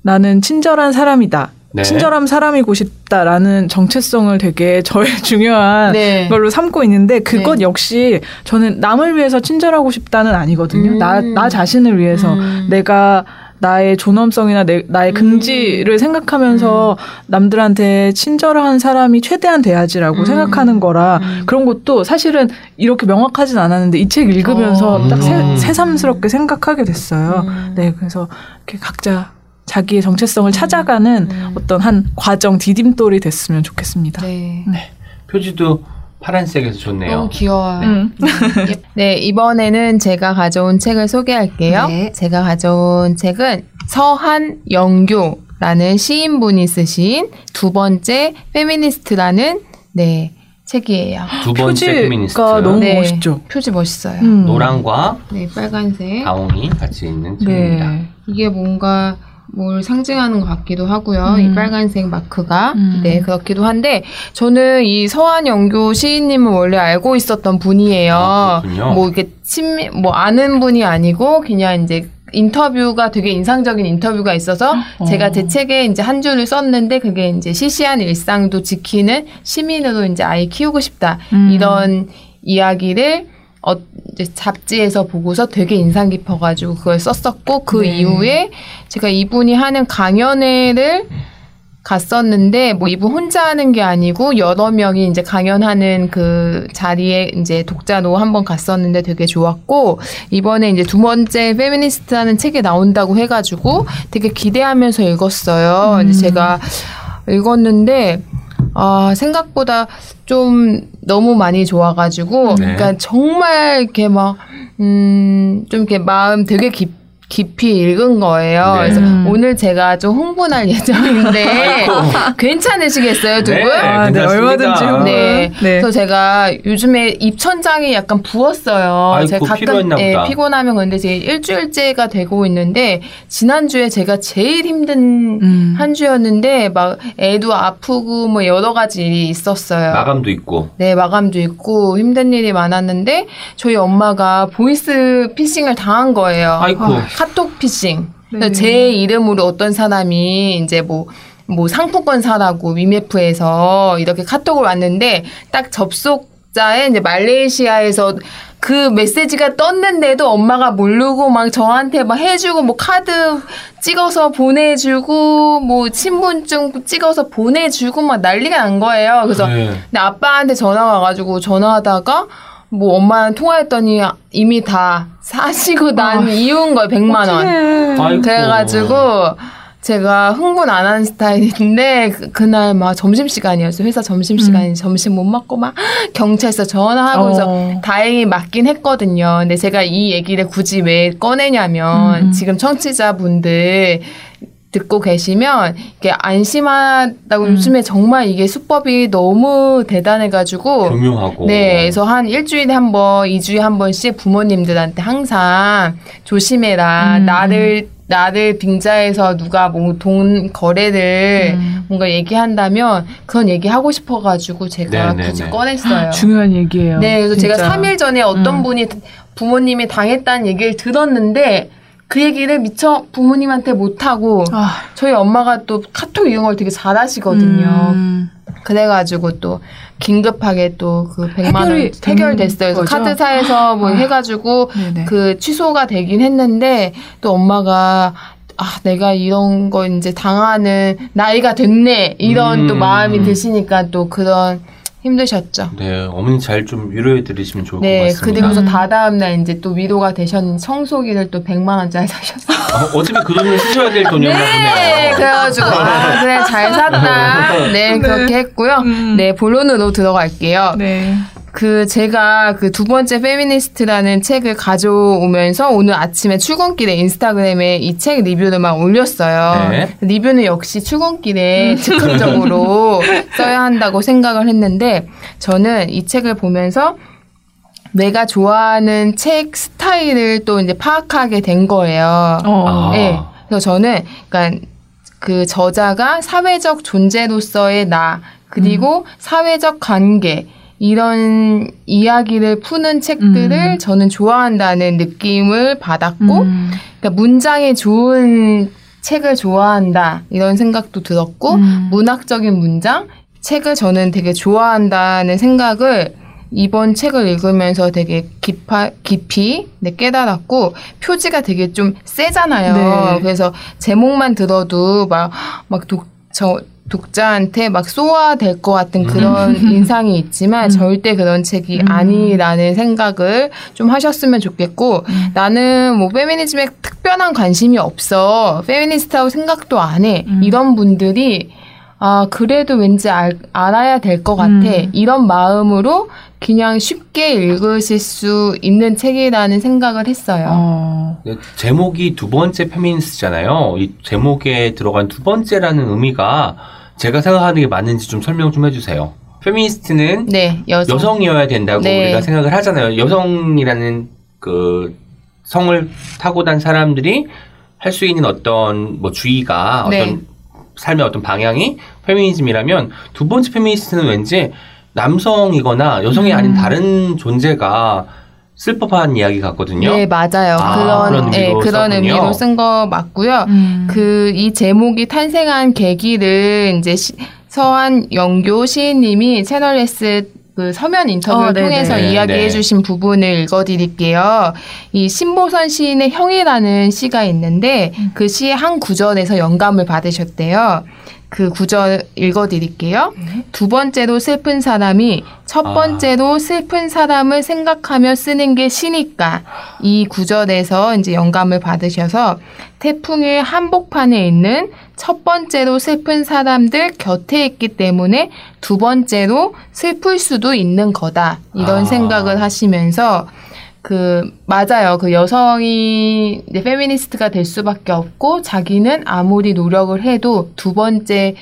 나는 친절한 사람이다. 네. 친절한 사람이고 싶다라는 정체성을 되게 저의 중요한 네. 걸로 삼고 있는데 그것 네. 역시 저는 남을 위해서 친절하고 싶다는 아니거든요. 음. 나, 나 자신을 위해서 음. 내가 나의 존엄성이나 내, 나의 긍지를 음. 생각하면서 음. 남들한테 친절한 사람이 최대한 돼야지라고 음. 생각하는 거라 음. 그런 것도 사실은 이렇게 명확하진 않았는데 이 책 읽으면서 어. 딱 새, 새삼스럽게 생각하게 됐어요. 음. 네, 그래서 이렇게 각자 자기의 정체성을 찾아가는 음. 어떤 한 과정 디딤돌이 됐으면 좋겠습니다. 네, 네. 표지도 파란색에서 좋네요. 너무 귀여워요. 네. 음. 네, 이번에는 제가 가져온 책을 소개할게요. 네. 제가 가져온 책은 서한영교라는 시인분이 쓰신 두 번째 페미니스트라는 네, 책이에요. 두 번째 페미니스트. 표지가 너무 네, 멋있죠. 표지 멋있어요. 음. 노랑과 네, 빨간색 다홍이 같이 있는 책입니다. 네. 이게 뭔가 뭘 상징하는 것 같기도 하고요. 음. 이 빨간색 마크가. 음. 네, 그렇기도 한데 저는 이 서한영교 시인님은 원래 알고 있었던 분이에요. 아, 뭐 이게 친미, 뭐 아는 분이 아니고 그냥 이제 인터뷰가 되게 인상적인 인터뷰가 있어서 어. 제가 제 책에 이제 한 줄을 썼는데 그게 이제 시시한 일상도 지키는 시민으로 이제 아이 키우고 싶다. 음. 이런 이야기를 어, 이제 잡지에서 보고서 되게 인상 깊어가지고 그걸 썼었고 그 네. 이후에 제가 이분이 하는 강연회를 갔었는데 뭐 이분 혼자 하는 게 아니고 여러 명이 이제 강연하는 그 자리에 이제 독자로 한번 갔었는데 되게 좋았고 이번에 이제 두 번째 페미니스트라는 책이 나온다고 해가지고 되게 기대하면서 읽었어요. 음. 제가 읽었는데 아, 생각보다 좀 너무 많이 좋아가지고, 네. 그러니까 정말 이렇게 막, 음, 좀 이렇게 마음 되게 깊, 깊이 읽은 거예요. 네. 그래서 오늘 제가 좀 홍보할 예정인데, 괜찮으시겠어요, 두 분? 네, 아, 네, 얼마든지 홍보. 네. 네. 그래서 제가 요즘에 입천장이 약간 부었어요. 아이고, 제가 가끔 네, 피곤하면 근데 이제 일주일째가 되고 있는데, 지난주에 제가 제일 힘든 음. 한 주였는데, 막 애도 아프고 뭐 여러 가지 일이 있었어요. 마감도 있고. 네, 마감도 있고, 힘든 일이 많았는데, 저희 엄마가 보이스 피싱을 당한 거예요. 아이고. 아. 카톡 피싱. 네. 제 이름으로 어떤 사람이 이제 뭐, 뭐 상품권 사라고 위메프에서 이렇게 카톡을 왔는데 딱 접속자에 이제 말레이시아에서 그 메시지가 떴는데도 엄마가 모르고 막 저한테 막 해주고 뭐 카드 찍어서 보내주고 뭐 신분증 찍어서 보내주고 막 난리가 난 거예요. 그래서 네. 근데 아빠한테 전화가 와가지고 전화하다가 뭐 엄마랑 통화했더니 이미 다 사시고 난 아, 이유인 거예요. 백만 원. 그래가지고 제가 흥분 안 하는 스타일인데 그, 그날 막 점심시간이었어요. 회사 점심시간이 음. 점심 못 먹고 막 경찰서 전화하고 해서 어. 다행히 맞긴 했거든요. 근데 제가 이 얘기를 굳이 왜 꺼내냐면 음. 지금 청취자분들 듣고 계시면 이게 안심하다고 음. 요즘에 정말 이게 수법이 너무 대단해가지고 교묘하고 네, 그래서 한 일주일에 한 번, 이 주에 한 번씩 부모님들한테 항상 조심해라 음. 나를 나를 빙자해서 누가 뭐 돈 거래를 음. 뭔가 얘기한다면 그런 얘기하고 싶어가지고 제가 네네네. 굳이 꺼냈어요. 중요한 얘기예요. 네, 그래서 진짜. 제가 삼 일 전에 어떤 음. 분이 부모님이 당했다는 얘기를 들었는데. 그 얘기를 미처 부모님한테 못하고 아. 저희 엄마가 또 카톡 이용을 되게 잘하시거든요. 음. 그래가지고 또 긴급하게 또 그 백만 원 해결됐어요. 그래서 카드사에서 뭐 아. 해가지고 네네. 그 취소가 되긴 했는데 또 엄마가 아, 내가 이런 거 이제 당하는 나이가 됐네 이런 음. 또 마음이 드시니까 또 그런 힘드셨죠. 네, 어머니 잘 좀 위로해 드리시면 좋을 네, 것 같습니다. 네, 그리고서 다 다음날 이제 또 위로가 되셨는 청소기를 또 백만 원짜리 사셨어요. 어, 어차피 그 돈을 쓰셔야 될 돈이었나 보네요. 네, 그래가지고 아, 그래 잘 샀다. 네, 그렇게 했고요. 음. 네, 본론으로 들어갈게요. 네. 그 제가 그 두 번째 페미니스트라는 책을 가져오면서 오늘 아침에 출근길에 인스타그램에 이 책 리뷰를 막 올렸어요. 네. 리뷰는 역시 출근길에 즉흥적으로 써야 한다고 생각을 했는데 저는 이 책을 보면서 내가 좋아하는 책 스타일을 또 이제 파악하게 된 거예요. 어. 아. 네. 그래서 저는 그러니까 그 저자가 사회적 존재로서의 나 그리고 음. 사회적 관계 이런 이야기를 푸는 책들을 음. 저는 좋아한다는 느낌을 받았고 음. 그러니까 문장이 좋은 책을 좋아한다 이런 생각도 들었고 음. 문학적인 문장, 책을 저는 되게 좋아한다는 생각을 이번 책을 읽으면서 되게 깊아, 깊이 네, 깨달았고 표지가 되게 좀 세잖아요. 네. 그래서 제목만 들어도 막, 막 독, 저, 독자한테 막 쏘아댈 것 같은 그런 음. 인상이 있지만 음. 절대 그런 책이 음. 아니라는 생각을 좀 하셨으면 좋겠고 음. 나는 뭐 페미니즘에 특별한 관심이 없어. 페미니스트라고 생각도 안 해. 음. 이런 분들이 아 그래도 왠지 알, 알아야 될 것 같아. 음. 이런 마음으로 그냥 쉽게 읽으실 수 있는 책이라는 생각을 했어요. 어. 제목이 두 번째 페미니스트잖아요. 이 제목에 들어간 두 번째라는 의미가 제가 생각하는 게 맞는지 좀 설명 좀 해주세요. 페미니스트는 네, 여성. 여성이어야 된다고 네. 우리가 생각을 하잖아요. 여성이라는 그 성을 타고난 사람들이 할 수 있는 어떤 뭐 주의가 네. 어떤 삶의 어떤 방향이 페미니즘이라면 두 번째 페미니스트는 왠지 남성이거나 여성이 음. 아닌 다른 존재가 쓸 법한 이야기 같거든요. 네, 맞아요. 아, 그런, 그런, 의미로, 네, 그런 의미로 쓴 거 맞고요. 음. 그, 이 제목이 탄생한 계기를 이제 시, 서한영교 시인님이 채널 예스 그 서면 인터뷰를 어, 통해서 이야기해 주신 부분을 읽어드릴게요. 이 신보선 시인의 형이라는 시가 있는데 음. 그 시의 한 구절에서 영감을 받으셨대요. 그 구절 읽어드릴게요. 네. 두 번째로 슬픈 사람이 첫 번째로 아. 슬픈 사람을 생각하며 쓰는 게 시니까 이 구절에서 이제 영감을 받으셔서 태풍의 한복판에 있는 첫 번째로 슬픈 사람들 곁에 있기 때문에 두 번째로 슬플 수도 있는 거다. 이런 아. 생각을 하시면서 그 맞아요. 그 여성이 이제 페미니스트가 될 수밖에 없고 자기는 아무리 노력을 해도 두 번째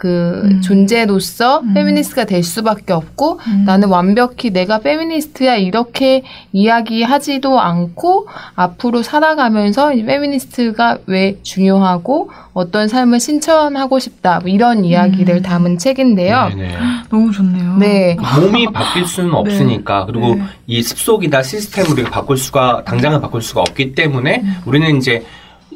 그 음. 존재로서 음. 페미니스트가 될 수밖에 없고 음. 나는 완벽히 내가 페미니스트야 이렇게 이야기하지도 않고 앞으로 살아가면서 페미니스트가 왜 중요하고 어떤 삶을 실천하고 싶다 뭐 이런 이야기를 음. 담은 책인데요. 네네. 너무 좋네요. 네. 몸이 바뀔 수는 없으니까 네. 그리고 네. 이 습속이나 시스템을 우리가 바꿀 수가 당장은 바꿀 수가 없기 때문에 음. 우리는 이제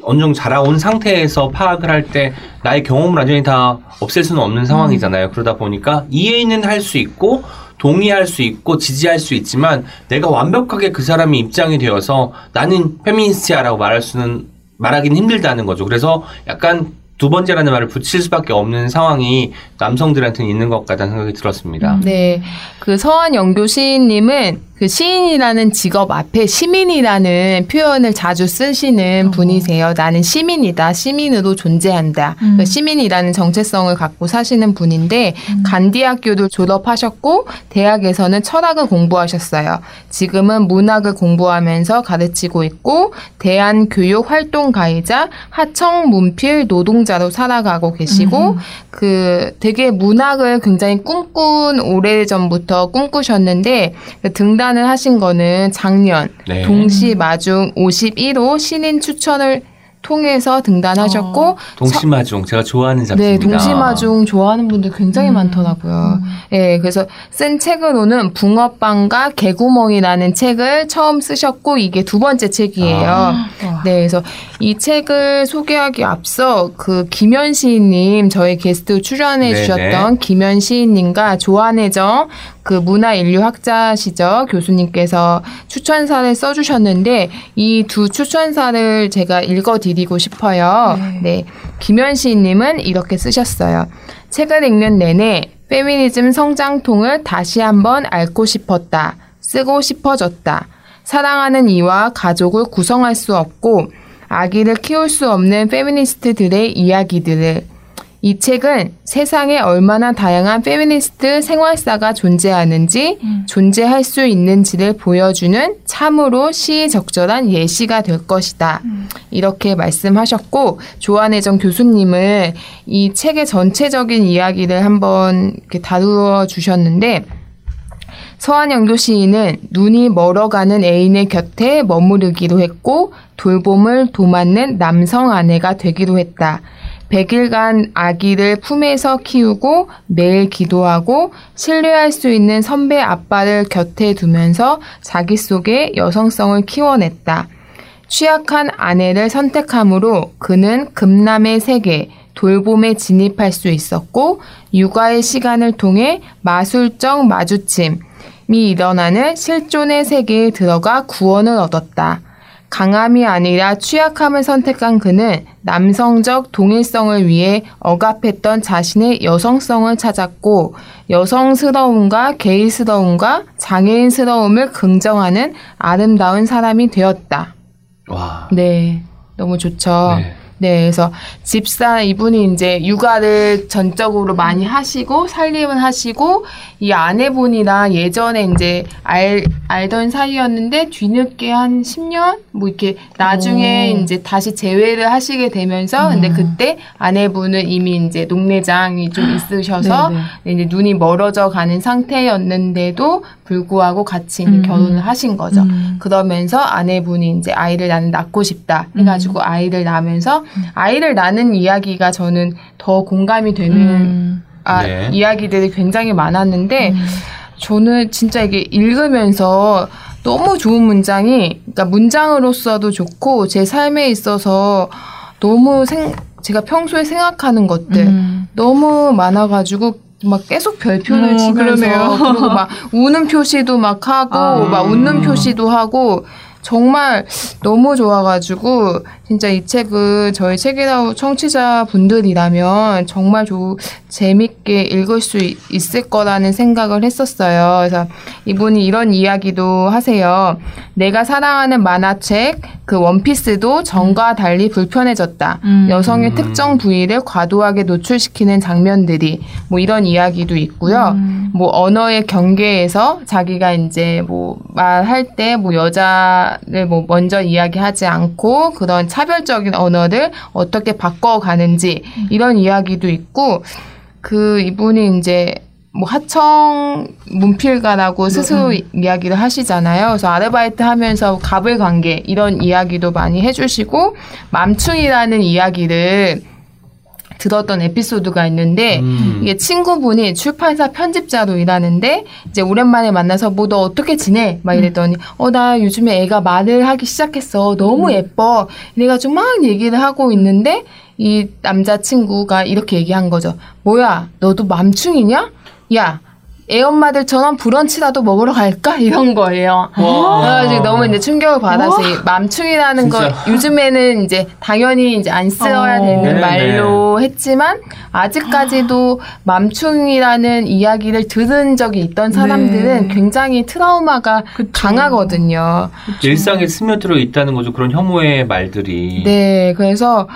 어느 정도 자라온 상태에서 파악을 할 때 나의 경험을 완전히 다 없앨 수는 없는 상황이잖아요. 그러다 보니까 이해는 할 수 있고 동의할 수 있고 지지할 수 있지만 내가 완벽하게 그 사람의 입장이 되어서 나는 페미니스트야라고 말할 수는 말하기는 힘들다는 거죠. 그래서 약간 두 번째라는 말을 붙일 수밖에 없는 상황이 남성들한테는 있는 것 같다는 생각이 들었습니다. 네, 그 서한영교 시인님은 그 시인이라는 직업 앞에 시민이라는 표현을 자주 쓰시는 어. 분이세요. 나는 시민이다. 시민으로 존재한다. 음. 그 시민이라는 정체성을 갖고 사시는 분인데 음. 간디학교를 졸업하셨고 대학에서는 철학을 공부하셨어요. 지금은 문학을 공부하면서 가르치고 있고 대한교육활동가이자 하청문필 노동자로 살아가고 계시고 음. 그 되게 문학을 굉장히 꿈꾼 오래전부터 꿈꾸셨는데 등단 하신 거는 작년 네. 동시 마중 오십일 호 신인 추천을 통해서 등단하셨고 어, 동시 마중 제가 좋아하는 작품입니다. 네, 동시 마중 좋아하는 분들 굉장히 음. 많더라고요. 음. 네, 그래서 쓴 책으로는 붕어빵과 개구멍이라는 책을 처음 쓰셨고 이게 두 번째 책이에요. 아. 네, 그래서 이 책을 소개하기 앞서 그 김현 시인님 저희 게스트 출연해 네네. 주셨던 김현 시인님과 조 한혜정 그 문화인류학자시죠. 교수님께서 추천사를 써주셨는데 이 두 추천사를 제가 읽어드리고 싶어요. 네. 네. 김현 시인님은 이렇게 쓰셨어요. 책을 읽는 내내 페미니즘 성장통을 다시 한번 앓고 싶었다. 쓰고 싶어졌다. 사랑하는 이와 가족을 구성할 수 없고 아기를 키울 수 없는 페미니스트들의 이야기들을 이 책은 세상에 얼마나 다양한 페미니스트 생활사가 존재하는지 음. 존재할 수 있는지를 보여주는 참으로 시의적절한 예시가 될 것이다. 음. 이렇게 말씀하셨고 조한혜정 교수님은 이 책의 전체적인 이야기를 한번 이렇게 다루어 주셨는데 서한영교 시인은 눈이 멀어가는 애인의 곁에 머무르기로 했고 돌봄을 도맡는 남성 아내가 되기로 했다. 백 일간 아기를 품에서 키우고 매일 기도하고 신뢰할 수 있는 선배 아빠를 곁에 두면서 자기 속의 여성성을 키워냈다. 취약한 아내를 선택함으로 그는 금남의 세계, 돌봄에 진입할 수 있었고 육아의 시간을 통해 마술적 마주침이 일어나는 실존의 세계에 들어가 구원을 얻었다. 강함이 아니라 취약함을 선택한 그는 남성적 동일성을 위해 억압했던 자신의 여성성을 찾았고 여성스러움과 게이스러움과 장애인스러움을 긍정하는 아름다운 사람이 되었다. 와. 네. 너무 좋죠. 네. 네, 그래서 집사 이분이 이제 육아를 전적으로 많이 하시고 살림은 하시고 이 아내분이랑 예전에 이제 알 알던 사이였는데 뒤늦게 한 십 년 뭐 이렇게 나중에 오. 이제 다시 재회를 하시게 되면서 음. 근데 그때 아내분은 이미 이제 농내장이 좀 있으셔서 이제 눈이 멀어져 가는 상태였는데도 불구하고 같이 음. 결혼을 하신 거죠. 음. 그러면서 아내분이 이제 아이를 나는 낳고 싶다 해가지고 음. 아이를 낳으면서 아이를 낳는 이야기가 저는 더 공감이 되는 음. 아, 네. 이야기들이 굉장히 많았는데 음. 저는 진짜 이게 읽으면서 너무 좋은 문장이 그러니까 문장으로서도 좋고 제 삶에 있어서 너무 생, 제가 평소에 생각하는 것들 음. 너무 많아가지고 막 계속 별표를 오, 치면서 그러네요. 그리고 막 우는 표시도 막 하고 아. 막 웃는 표시도 하고 정말 너무 좋아가지고 진짜 이 책은 저희 책이라우 청취자분들이라면 정말 조, 재밌게 읽을 수 있을 거라는 생각을 했었어요. 그래서 이분이 이런 이야기도 하세요. 내가 사랑하는 만화책 그 원피스도 전과 달리 불편해졌다. 음. 여성의 특정 부위를 과도하게 노출시키는 장면들이 뭐 이런 이야기도 있고요. 음. 뭐 언어의 경계에서 자기가 이제 뭐 말할 때 뭐 여자를 뭐 먼저 이야기하지 않고 그런 차별적인 언어를 어떻게 바꿔가는지 음. 이런 이야기도 있고 그 이분이 이제 뭐 하청 문필가라고 스스로 음. 이야기를 하시잖아요. 그래서 아르바이트 하면서 갑을 관계 이런 이야기도 많이 해주시고 맘충이라는 이야기를 들었던 에피소드가 있는데 음. 이게 친구분이 출판사 편집자로 일하는데 이제 오랜만에 만나서 뭐 너 어떻게 지내? 막 이랬더니 음. 어 나 요즘에 애가 말을 하기 시작했어. 너무 음. 예뻐. 내가 좀 막 얘기를 하고 있는데 이 남자친구가 이렇게 얘기한 거죠. 뭐야 너도 맘충이냐? 야, 애 엄마들처럼 브런치라도 먹으러 갈까? 이런 거예요. 그래서 너무 이제 충격을 받아서 맘충이라는 거 요즘에는 이제 당연히 이제 안 써야 오. 되는 말로 네네. 했지만 아직까지도 맘충이라는 이야기를 들은 적이 있던 사람들은 네. 굉장히 트라우마가 그쵸. 강하거든요. 그쵸. 일상에 스며들어 있다는 거죠. 그런 혐오의 말들이. 네, 그래서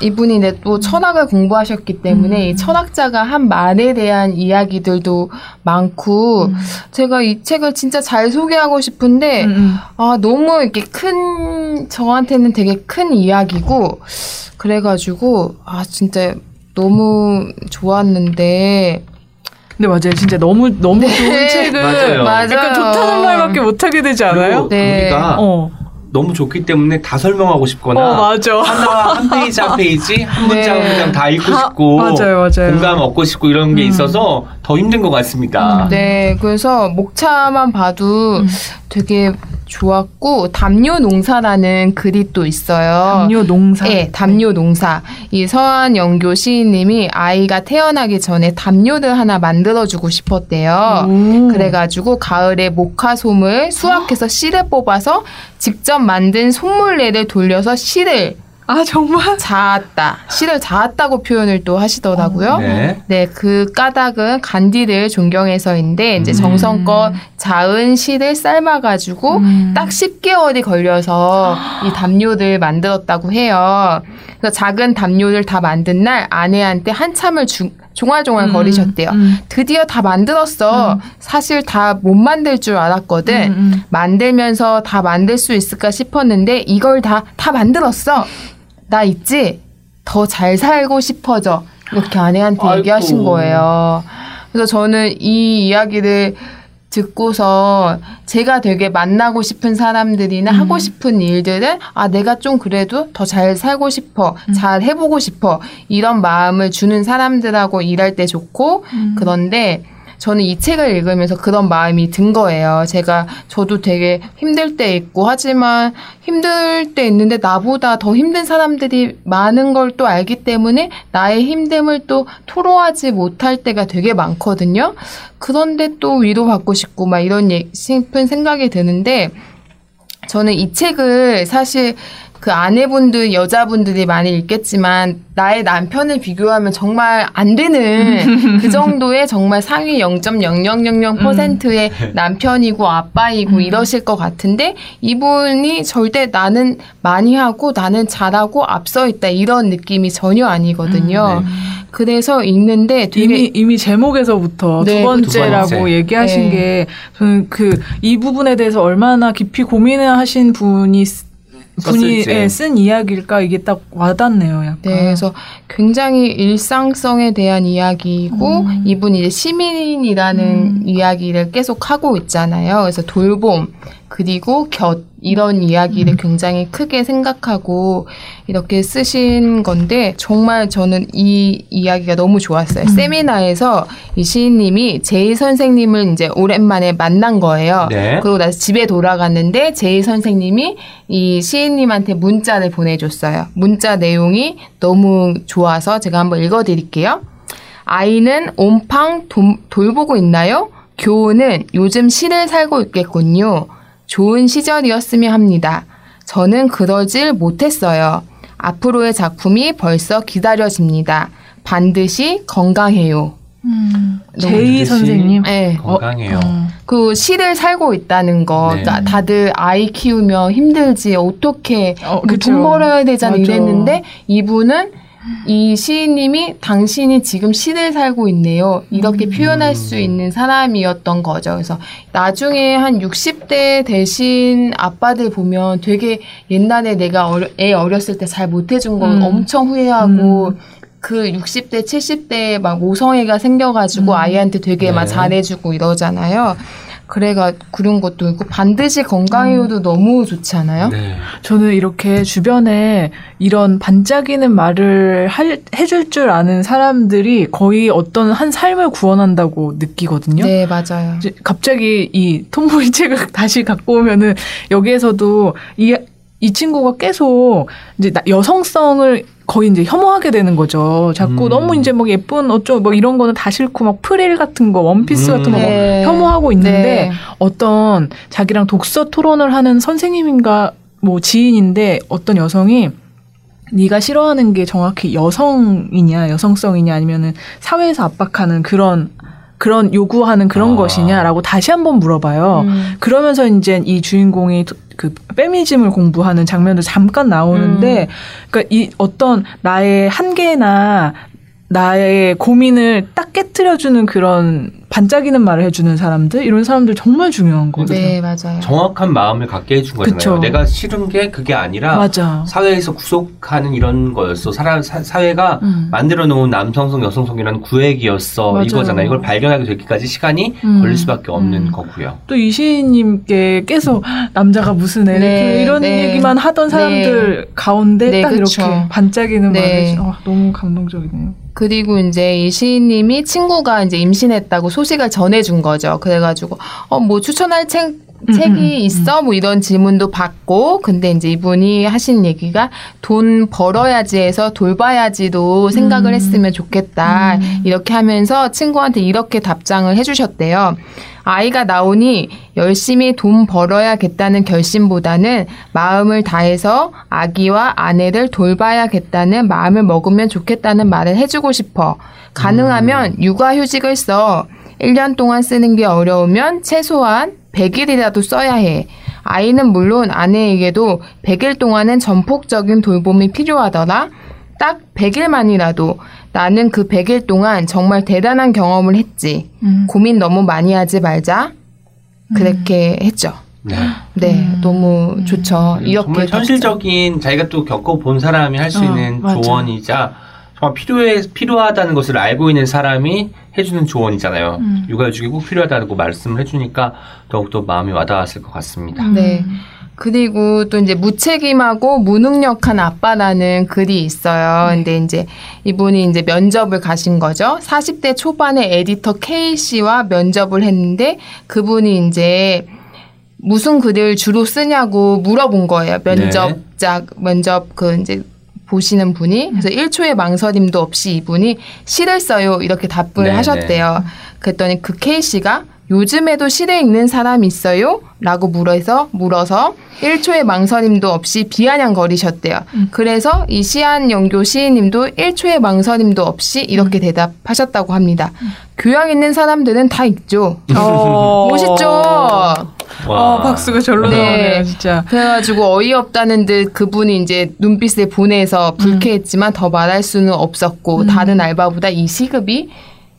이분이 이제 또 철학을 공부하셨기 때문에 음. 이 철학자가 한 말에 대한 이야기들도 많고 음. 제가 이 책을 진짜 잘 소개하고 싶은데 음. 아 너무 이렇게 큰 저한테는 되게 큰 이야기고 그래가지고 아 진짜 너무 좋았는데 근데 맞아요. 진짜 너무 너무 네. 좋은 책은 맞아요. 약간 좋다는 말밖에 못하게 되지 않아요? 네. 우리가 어. 너무 좋기 때문에 다 설명하고 싶거나 어, 맞아. 하나 한 페이지 한 페이지 한 문장 한 문장 다 읽고 싶고 맞아요, 맞아요. 공감 얻고 싶고 이런 게 음. 있어서 더 힘든 것 같습니다. 음, 네, 그래서 목차만 봐도 음. 되게 좋았고 담요농사라는 글이 또 있어요. 담요농사? 네, 담요농사. 이 서한영교 시인님이 아이가 태어나기 전에 담요를 하나 만들어주고 싶었대요. 오. 그래가지고 가을에 모카솜을 수확해서 씨를 뽑아서 직접 만든 속물레를 돌려서 씨를 아 정말 자았다. 씨를 자았다고 표현을 또 하시더라고요. 네. 네, 그 까닭은 간디를 존경해서인데 이제 정성껏 자은 씨를 삶아가지고 음. 딱 십 개월이 걸려서 이 담요를 만들었다고 해요. 그래서 작은 담요를 다 만든 날 아내한테 한참을 주, 종알종알 음, 거리셨대요. 음. 드디어 다 만들었어. 음. 사실 다 못 만들 줄 알았거든. 음, 음. 만들면서 다 만들 수 있을까 싶었는데 이걸 다, 다 만들었어. 나 있지? 더 잘 살고 싶어져. 이렇게 아내한테 아이고. 얘기하신 거예요. 그래서 저는 이 이야기를 듣고서 제가 되게 만나고 싶은 사람들이나 음. 하고 싶은 일들은 아 내가 좀 그래도 더 잘 살고 싶어, 음. 잘 해보고 싶어 이런 마음을 주는 사람들하고 일할 때 좋고 음. 그런데 저는 이 책을 읽으면서 그런 마음이 든 거예요. 제가 저도 되게 힘들 때 있고 하지만 힘들 때 있는데 나보다 더 힘든 사람들이 많은 걸 또 알기 때문에 나의 힘듦을 또 토로하지 못할 때가 되게 많거든요. 그런데 또 위로받고 싶고 막 이런 싶은 생각이 드는데 저는 이 책을 사실 그 아내분들, 여자분들이 많이 있겠지만 나의 남편을 비교하면 정말 안 되는 그 정도의 정말 상위 영 점 영영영영 퍼센트의 음. 남편이고 아빠이고 음. 이러실 것 같은데 이분이 절대 나는 많이 하고 나는 잘하고 앞서 있다 이런 느낌이 전혀 아니거든요. 음, 네. 그래서 읽는데 되게 이미, 이미 제목에서부터 네, 두 번째라고 두 번째. 얘기하신 네. 게 저는 그 이 부분에 대해서 얼마나 깊이 고민을 하신 분이 분이 예, 쓴 이야기일까 이게 딱 와닿네요. 약간. 네, 그래서 굉장히 일상성에 대한 이야기이고 음. 이분이 이제 시민이라는 음. 이야기를 계속 하고 있잖아요. 그래서 돌봄 그리고 곁 이런 이야기를 음. 굉장히 크게 생각하고 이렇게 쓰신 건데 정말 저는 이 이야기가 너무 좋았어요. 음. 세미나에서 이 시인님이 제이 선생님을 이제 오랜만에 만난 거예요. 네. 그러고 나서 집에 돌아갔는데 제이 선생님이 이 시인님한테 문자를 보내줬어요. 문자 내용이 너무 좋아서 제가 한번 읽어드릴게요. 아이는 온팡 도, 돌보고 있나요? 교훈은 요즘 시를 살고 있겠군요. 좋은 시절이었으면 합니다. 저는 그러질 못했어요. 앞으로의 작품이 벌써 기다려집니다. 반드시 건강해요. 음, 제이 선생님 네. 건강해요. 어, 그 시를 살고 있다는 거 네. 다들 아이 키우면 힘들지 어떻게 어, 뭐 돈 벌어야 되잖아 이랬는데 이분은 이 시인님이 당신이 지금 시를 살고 있네요. 이렇게 표현할 수 있는 사람이었던 거죠. 그래서 나중에 한 육십 대 되신 아빠들 보면 되게 옛날에 내가 어려, 애 어렸을 때 잘 못해준 건 음. 엄청 후회하고 음. 그 육십 대, 칠십 대에 막 오성애가 생겨가지고 음. 아이한테 되게 네. 막 잘해주고 이러잖아요. 그래가 그런 것도 있고 반드시 건강해요도 음. 너무 좋지 않아요? 네. 저는 이렇게 주변에 이런 반짝이는 말을 할, 해줄 줄 아는 사람들이 거의 어떤 한 삶을 구원한다고 느끼거든요. 네, 맞아요. 갑자기 이 톰보이 책을 다시 갖고 오면은 여기에서도 이, 이 친구가 계속 이제 여성성을 거의 이제 혐오하게 되는 거죠. 자꾸 음. 너무 이제 막 예쁜 어쩌고 막 이런 거는 다 싫고 막 프릴 같은 거, 원피스 음. 같은 거 네. 혐오하고 있는데 네. 어떤 자기랑 독서 토론을 하는 선생님인가 뭐 지인인데 어떤 여성이 네가 싫어하는 게 정확히 여성이냐, 여성성이냐 아니면은 사회에서 압박하는 그런 그런 요구하는 그런 아. 것이냐라고 다시 한번 물어봐요. 음. 그러면서 이제 이 주인공이 그 페미니즘을 공부하는 장면도 잠깐 나오는데, 음. 그러니까 이 어떤 나의 한계나 나의 고민을 딱 깨트려주는 그런 반짝이는 말을 해주는 사람들 이런 사람들 정말 중요한 거죠. 네, 맞아요. 정확한 마음을 갖게 해준 거잖아요. 그쵸. 내가 싫은 게 그게 아니라 맞아. 사회에서 구속하는 이런 거였어. 사람, 사, 사회가 음. 만들어 놓은 남성성, 여성성이라는 구획이었어. 맞아요. 이거잖아요. 이걸 발견하게 되기까지 시간이 음. 걸릴 수밖에 없는 음. 거고요. 또 이 시인님께 계속 남자가 무슨 애를 네, 이런 네. 얘기만 하던 사람들 네. 가운데 네, 딱 그쵸. 이렇게 반짝이는 네. 말을 아, 너무 감동적이네요. 그리고 이제 이 시인님이 친구가 이제 임신했다고 소식을 전해준 거죠. 그래가지고 어, 뭐 추천할 책, 책이 있어? 뭐 이런 질문도 받고 근데 이제 이분이 하신 얘기가 돈 벌어야지 해서 돌봐야지도 생각을 했으면 좋겠다. 이렇게 하면서 친구한테 이렇게 답장을 해주셨대요. 아이가 나오니 열심히 돈 벌어야겠다는 결심보다는 마음을 다해서 아기와 아내를 돌봐야겠다는 마음을 먹으면 좋겠다는 말을 해주고 싶어. 가능하면 음. 육아휴직을 써. 일 년 동안 쓰는 게 어려우면 최소한 백 일이라도 써야 해. 아이는 물론 아내에게도 백 일 동안은 전폭적인 돌봄이 필요하더라. 딱 백 일만이라도 나는 그 백 일 동안 정말 대단한 경험을 했지. 음. 고민 너무 많이 하지 말자. 그렇게 음. 했죠. 네, 네 음. 너무 음. 좋죠. 음. 이렇게 정말 현실적인 자기가 또 겪어본 사람이 할 수 어, 있는 맞아. 조언이자 정말 필요해, 필요하다는 것을 알고 있는 사람이 해주는 조언이잖아요. 음. 육아휴직이 꼭 필요하다고 말씀을 해주니까 더욱더 마음이 와닿았을 것 같습니다. 음. 네. 그리고 또 이제 무책임하고 무능력한 아빠라는 글이 있어요. 네. 근데 이제 이분이 이제 면접을 가신 거죠. 사십 대 초반의 에디터 K 씨와 면접을 했는데 그분이 이제 무슨 글을 주로 쓰냐고 물어본 거예요. 면접자, 네. 면접 그 이제 보시는 분이. 그래서 일 초의 망설임도 없이 이분이 시를 써요. 이렇게 답을 네네. 하셨대요. 그랬더니 그 K 씨가 요즘에도 실에 읽는 사람 있어요? 라고 물어서, 물어서 일 초의 망설임도 없이 비아냥거리셨대요. 음. 그래서 이 시한영교 시인님도 일 초의 망설임도 없이 이렇게 대답하셨다고 합니다. 음. 교양 있는 사람들은 다 읽죠. 어~ 멋있죠? 어, 박수가 절로 네. 나오네요, 진짜. 그래가지고 어이없다는 듯 그분이 이제 눈빛에 보내서 불쾌했지만 음. 더 말할 수는 없었고 음. 다른 알바보다 이 시급이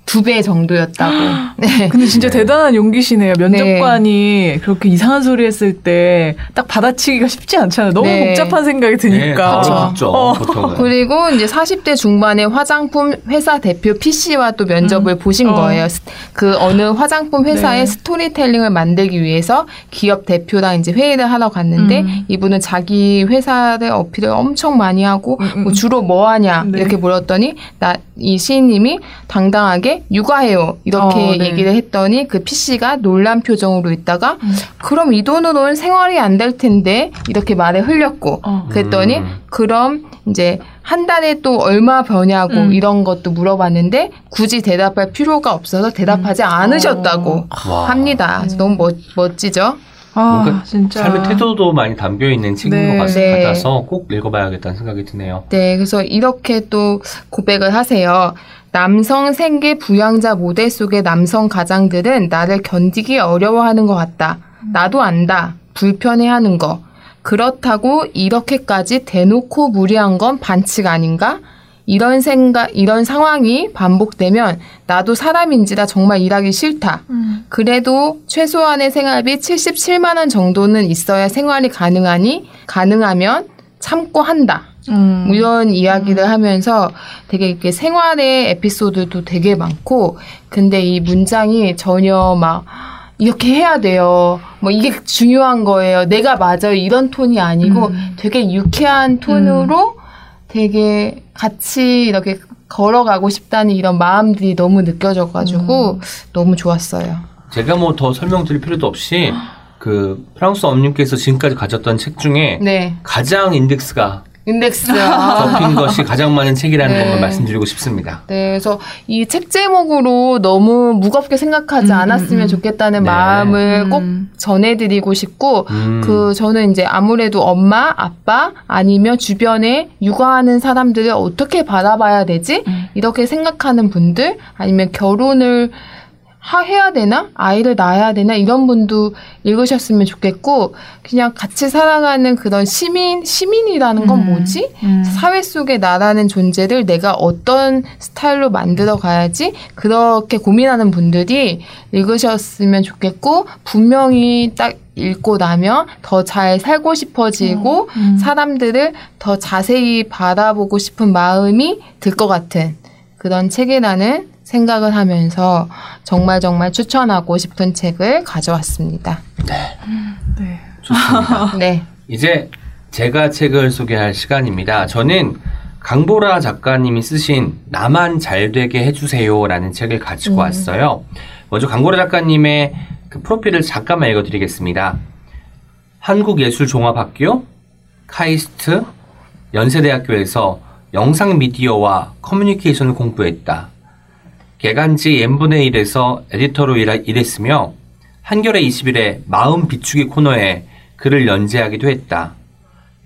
두 배 정도였다고. 네. 근데 진짜 네. 대단한 용기시네요. 면접관이 네. 그렇게 이상한 소리 했을 때 딱 받아치기가 쉽지 않잖아요. 너무 네. 복잡한 생각이 드니까. 네, 그렇죠. 어. 그리고 이제 사십 대 중반의 화장품 회사 대표 피씨와 또 면접을 음. 보신 어. 거예요. 그 어느 화장품 회사의 네. 스토리텔링을 만들기 위해서 기업 대표랑 이제 회의를 하러 갔는데 음. 이분은 자기 회사의 어필을 엄청 많이 하고 음. 뭐 주로 뭐 하냐 네. 이렇게 물었더니 나, 이 시인님이 당당하게 육아해요. 이렇게 어, 네. 얘기를 했더니 그 피씨가 놀란 표정으로 있다가 음. 그럼 이 돈으로는 생활이 안 될 텐데 이렇게 말에 흘렸고 어. 그랬더니 음. 그럼 이제 한 달에 또 얼마 버냐고 음. 이런 것도 물어봤는데 굳이 대답할 필요가 없어서 대답하지 음. 않으셨다고 어. 합니다. 음. 너무 멋, 멋지죠? 아, 뭔가 진짜. 삶의 태도도 많이 담겨있는 책인 네, 것 네. 같아서 꼭 읽어봐야겠다는 생각이 드네요. 네, 그래서 이렇게 또 고백을 하세요. 남성 생계 부양자 모델 속의 남성 가장들은 나를 견디기 어려워하는 것 같다. 나도 안다. 불편해하는 거. 그렇다고 이렇게까지 대놓고 무리한 건 반칙 아닌가? 이런 생각, 이런 상황이 반복되면 나도 사람인지라 정말 일하기 싫다. 음. 그래도 최소한의 생활비 칠십칠만 원 정도는 있어야 생활이 가능하니 가능하면 참고 한다. 음. 이런 이야기를 음. 하면서 되게 이렇게 생활의 에피소드도 되게 많고, 근데 이 문장이 전혀 막 이렇게 해야 돼요. 뭐 이게 중요한 거예요. 내가 맞아요. 이런 톤이 아니고 음. 되게 유쾌한 톤으로. 음. 되게 같이 이렇게 걸어가고 싶다는 이런 마음들이 너무 느껴져가지고 음. 너무 좋았어요. 제가 뭐 더 설명드릴 필요도 없이 그 프랑소와 엄님께서 지금까지 가졌던 책 중에 네. 가장 인덱스가 인덱스가 접힌 것이 가장 많은 책이라는 네. 것만 말씀드리고 싶습니다. 네, 그래서 이 책 제목으로 너무 무겁게 생각하지 음, 않았으면 음, 좋겠다는 네. 마음을 음. 꼭 전해드리고 싶고, 음. 그 저는 이제 아무래도 엄마, 아빠 아니면 주변에 육아하는 사람들을 어떻게 바라봐야 되지? 음. 이렇게 생각하는 분들 아니면 결혼을 하, 해야 되나? 아이를 낳아야 되나? 이런 분도 읽으셨으면 좋겠고, 그냥 같이 살아가는 그런 시민, 시민이라는 건 음, 뭐지? 음. 사회 속에 나라는 존재를 내가 어떤 스타일로 만들어 가야지? 그렇게 고민하는 분들이 읽으셨으면 좋겠고, 분명히 딱 읽고 나면 더 잘 살고 싶어지고, 음, 음. 사람들을 더 자세히 바라보고 싶은 마음이 들 것 같은 그런 책이라는 생각을 하면서 정말 정말 추천하고 싶은 책을 가져왔습니다. 네. 네. 좋습니다. 네. 이제 제가 책을 소개할 시간입니다. 저는 강보라 작가님이 쓰신 나만 잘되게 해주세요라는 책을 가지고 음. 왔어요. 먼저 강보라 작가님의 그 프로필을 잠깐만 읽어드리겠습니다. 한국예술종합학교, 카이스트, 연세대학교에서 영상미디어와 커뮤니케이션을 공부했다. 개간지 n분의 일에서 에디터로 일했으며 한겨레 이십일의 마음 비추기 코너에 글을 연재하기도 했다.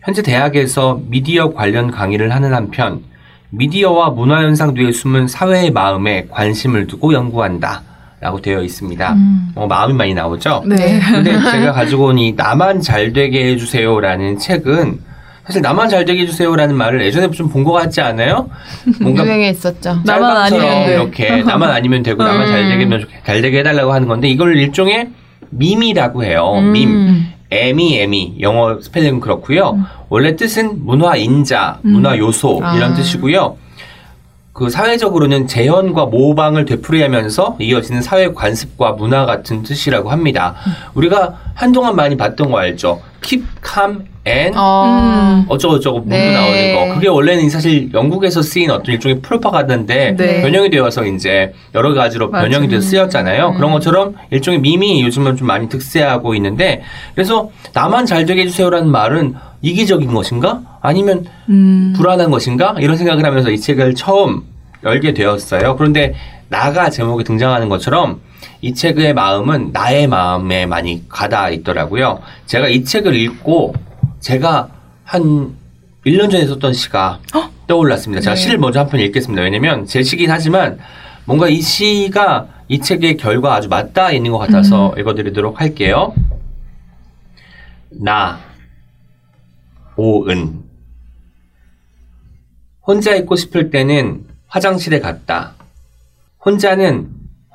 현재 대학에서 미디어 관련 강의를 하는 한편 미디어와 문화현상 뒤에 숨은 사회의 마음에 관심을 두고 연구한다 라고 되어 있습니다. 음. 어, 마음이 많이 나오죠? 네. 근데 제가 가지고 온 이 나만 잘되게 해주세요 라는 책은 사실 나만 잘되게 해주세요라는 말을 예전에 좀 본 것 같지 않아요? 뭔가 유행했었죠. 나만 아니면 이렇게 나만 아니면 되고 음. 나만 잘되게 잘되게 해달라고 하는 건데 이걸 일종의 밈이라고 해요. 음. 밈, 애미 애미 영어 스펠링은 그렇고요. 음. 원래 뜻은 문화 인자, 음. 문화 요소 이런 아. 뜻이고요. 그 사회적으로는 재현과 모방을 되풀이하면서 이어지는 사회 관습과 문화 같은 뜻이라고 합니다. 음. 우리가 한동안 많이 봤던 거 알죠? Keep Calm and 어. 어쩌고저쩌고 문구 네. 나오는 거. 그게 원래는 사실 영국에서 쓰인 어떤 일종의 프로파간다인데 네. 변형이 되어서 이제 여러 가지로 맞아요. 변형이 돼서 쓰였잖아요. 음. 그런 것처럼 일종의 밈이 요즘은 좀 많이 득세하고 있는데 그래서 나만 잘되게 해주세요라는 말은 이기적인 것인가? 아니면 음. 불안한 것인가? 이런 생각을 하면서 이 책을 처음 열게 되었어요. 그런데 나가 제목에 등장하는 것처럼 이 책의 마음은 나의 마음에 많이 가닿아 있더라고요. 제가 이 책을 읽고 제가 한 일 년 전에 썼던 시가 헉? 떠올랐습니다. 제가 네. 시를 먼저 한 편 읽겠습니다. 왜냐면 제 시긴 하지만 뭔가 이 시가 이 책의 결과 아주 맞닿아 있는 것 같아서 음. 읽어드리도록 할게요. 나 오은 혼자 있고 싶을 때는 화장실에 갔다. 혼자는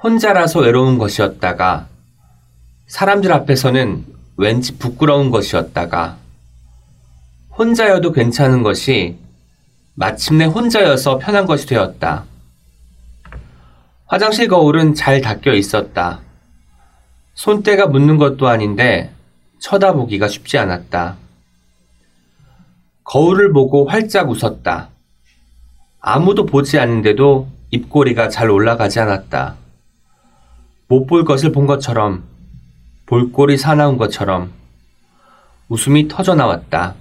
혼자라서 외로운 것이었다가 사람들 앞에서는 왠지 부끄러운 것이었다가 혼자여도 괜찮은 것이 마침내 혼자여서 편한 것이 되었다. 화장실 거울은 잘 닦여 있었다. 손때가 묻는 것도 아닌데 쳐다보기가 쉽지 않았다. 거울을 보고 활짝 웃었다. 아무도 보지 않는데도 입꼬리가 잘 올라가지 않았다. 못 볼 것을 본 것처럼 볼꼬리 사나운 것처럼 웃음이 터져나왔다.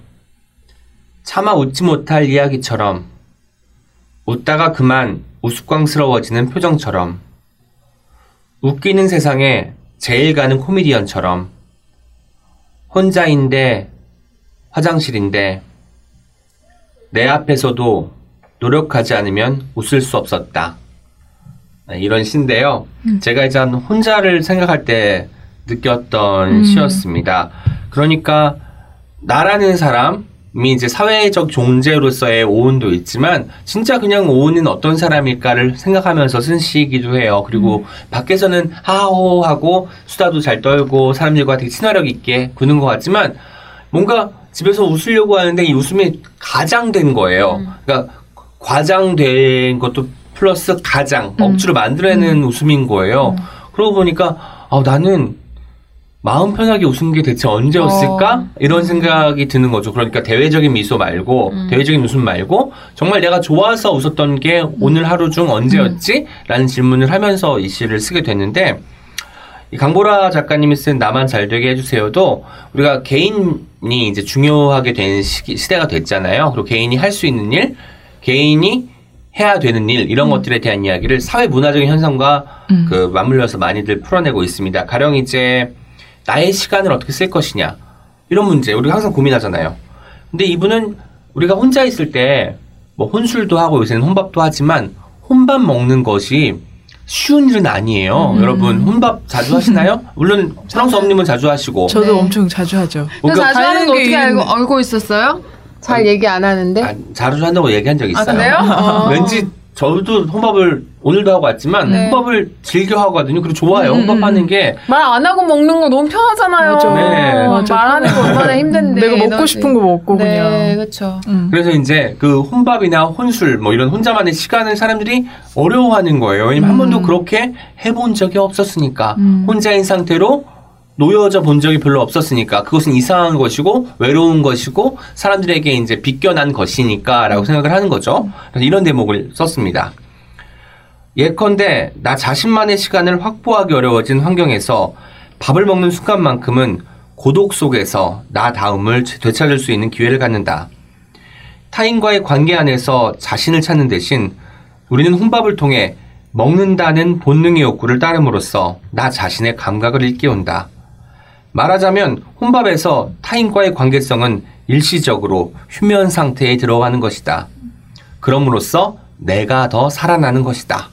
차마 웃지 못할 이야기처럼 웃다가 그만 우스꽝스러워지는 표정처럼 웃기는 세상에 제일 가는 코미디언처럼 혼자인데 화장실인데 내 앞에서도 노력하지 않으면 웃을 수 없었다. 이런 시인데요. 음. 제가 이제 혼자를 생각할 때 느꼈던 음. 시였습니다. 그러니까 나라는 사람 이 이제 사회적 존재로서의 오은도 있지만 진짜 그냥 오은은 어떤 사람일까를 생각하면서 쓴 시이기도 해요. 그리고 음. 밖에서는 하하호 하고 수다도 잘 떨고 사람들과 되게 친화력 있게 구는 것 같지만 뭔가 집에서 웃으려고 하는데 이 웃음이 가장된 거예요. 음. 그러니까 과장된 것도 플러스 가장 음. 억지로 만들어내는 음. 웃음인 거예요. 음. 그러고 보니까 아, 나는 마음 편하게 웃은 게 대체 언제였을까? 어. 이런 생각이 드는 거죠. 그러니까 대외적인 미소 말고 음. 대외적인 웃음 말고 정말 내가 좋아서 웃었던 게 음. 오늘 하루 중 언제였지? 라는 질문을 하면서 이 시를 쓰게 됐는데 이 강보라 작가님이 쓴 나만 잘되게 해주세요도 우리가 개인이 이제 중요하게 된 시기, 시대가 됐잖아요. 그리고 개인이 할 수 있는 일, 개인이 해야 되는 일 이런 음. 것들에 대한 이야기를 사회 문화적인 현상과 음. 그 맞물려서 많이들 풀어내고 있습니다. 가령 이제 나의 시간을 어떻게 쓸 것이냐 이런 문제 우리가 항상 고민하잖아요. 근데 이분은 우리가 혼자 있을 때 뭐 혼술도 하고 요새는 혼밥도 하지만 혼밥 먹는 것이 쉬운 일은 아니에요. 음. 여러분 혼밥 자주 하시나요? 물론 프랑스 엄님은 자주 하시고 저도 네. 엄청 자주 하죠. 그러니까 자주 하는 거 어떻게 알고, 알고 있었어요? 잘 아니, 얘기 안 하는데? 아, 자주 한다고 얘기한 적 있어요. 아, 그래요? 어. 왠지 저도 혼밥을 오늘도 하고 왔지만 네. 혼밥을 즐겨 하고 하거든요. 그리고 좋아요. 음, 혼밥하는 게 말 안 하고 먹는 거 너무 편하잖아요. 맞아. 네. 맞아. 말하는 거 얼마나 힘든데. 내가 먹고 에너지. 싶은 거 먹고 네, 그냥. 네, 그렇죠. 음. 그래서 이제 그 혼밥이나 혼술 뭐 이런 혼자만의 시간을 사람들이 어려워하는 거예요. 왜냐면 음. 한 번도 그렇게 해본 적이 없었으니까 음. 혼자인 상태로. 놓여져 본 적이 별로 없었으니까 그것은 이상한 것이고 외로운 것이고 사람들에게 이제 비껴난 것이니까 라고 생각을 하는 거죠. 그래서 이런 대목을 썼습니다. 예컨대 나 자신만의 시간을 확보하기 어려워진 환경에서 밥을 먹는 순간만큼은 고독 속에서 나 다음을 되찾을 수 있는 기회를 갖는다. 타인과의 관계 안에서 자신을 찾는 대신 우리는 혼밥을 통해 먹는다는 본능의 욕구를 따름으로써 나 자신의 감각을 일깨운다. 말하자면 혼밥에서 타인과의 관계성은 일시적으로 휴면 상태에 들어가는 것이다. 그럼으로써 내가 더 살아나는 것이다.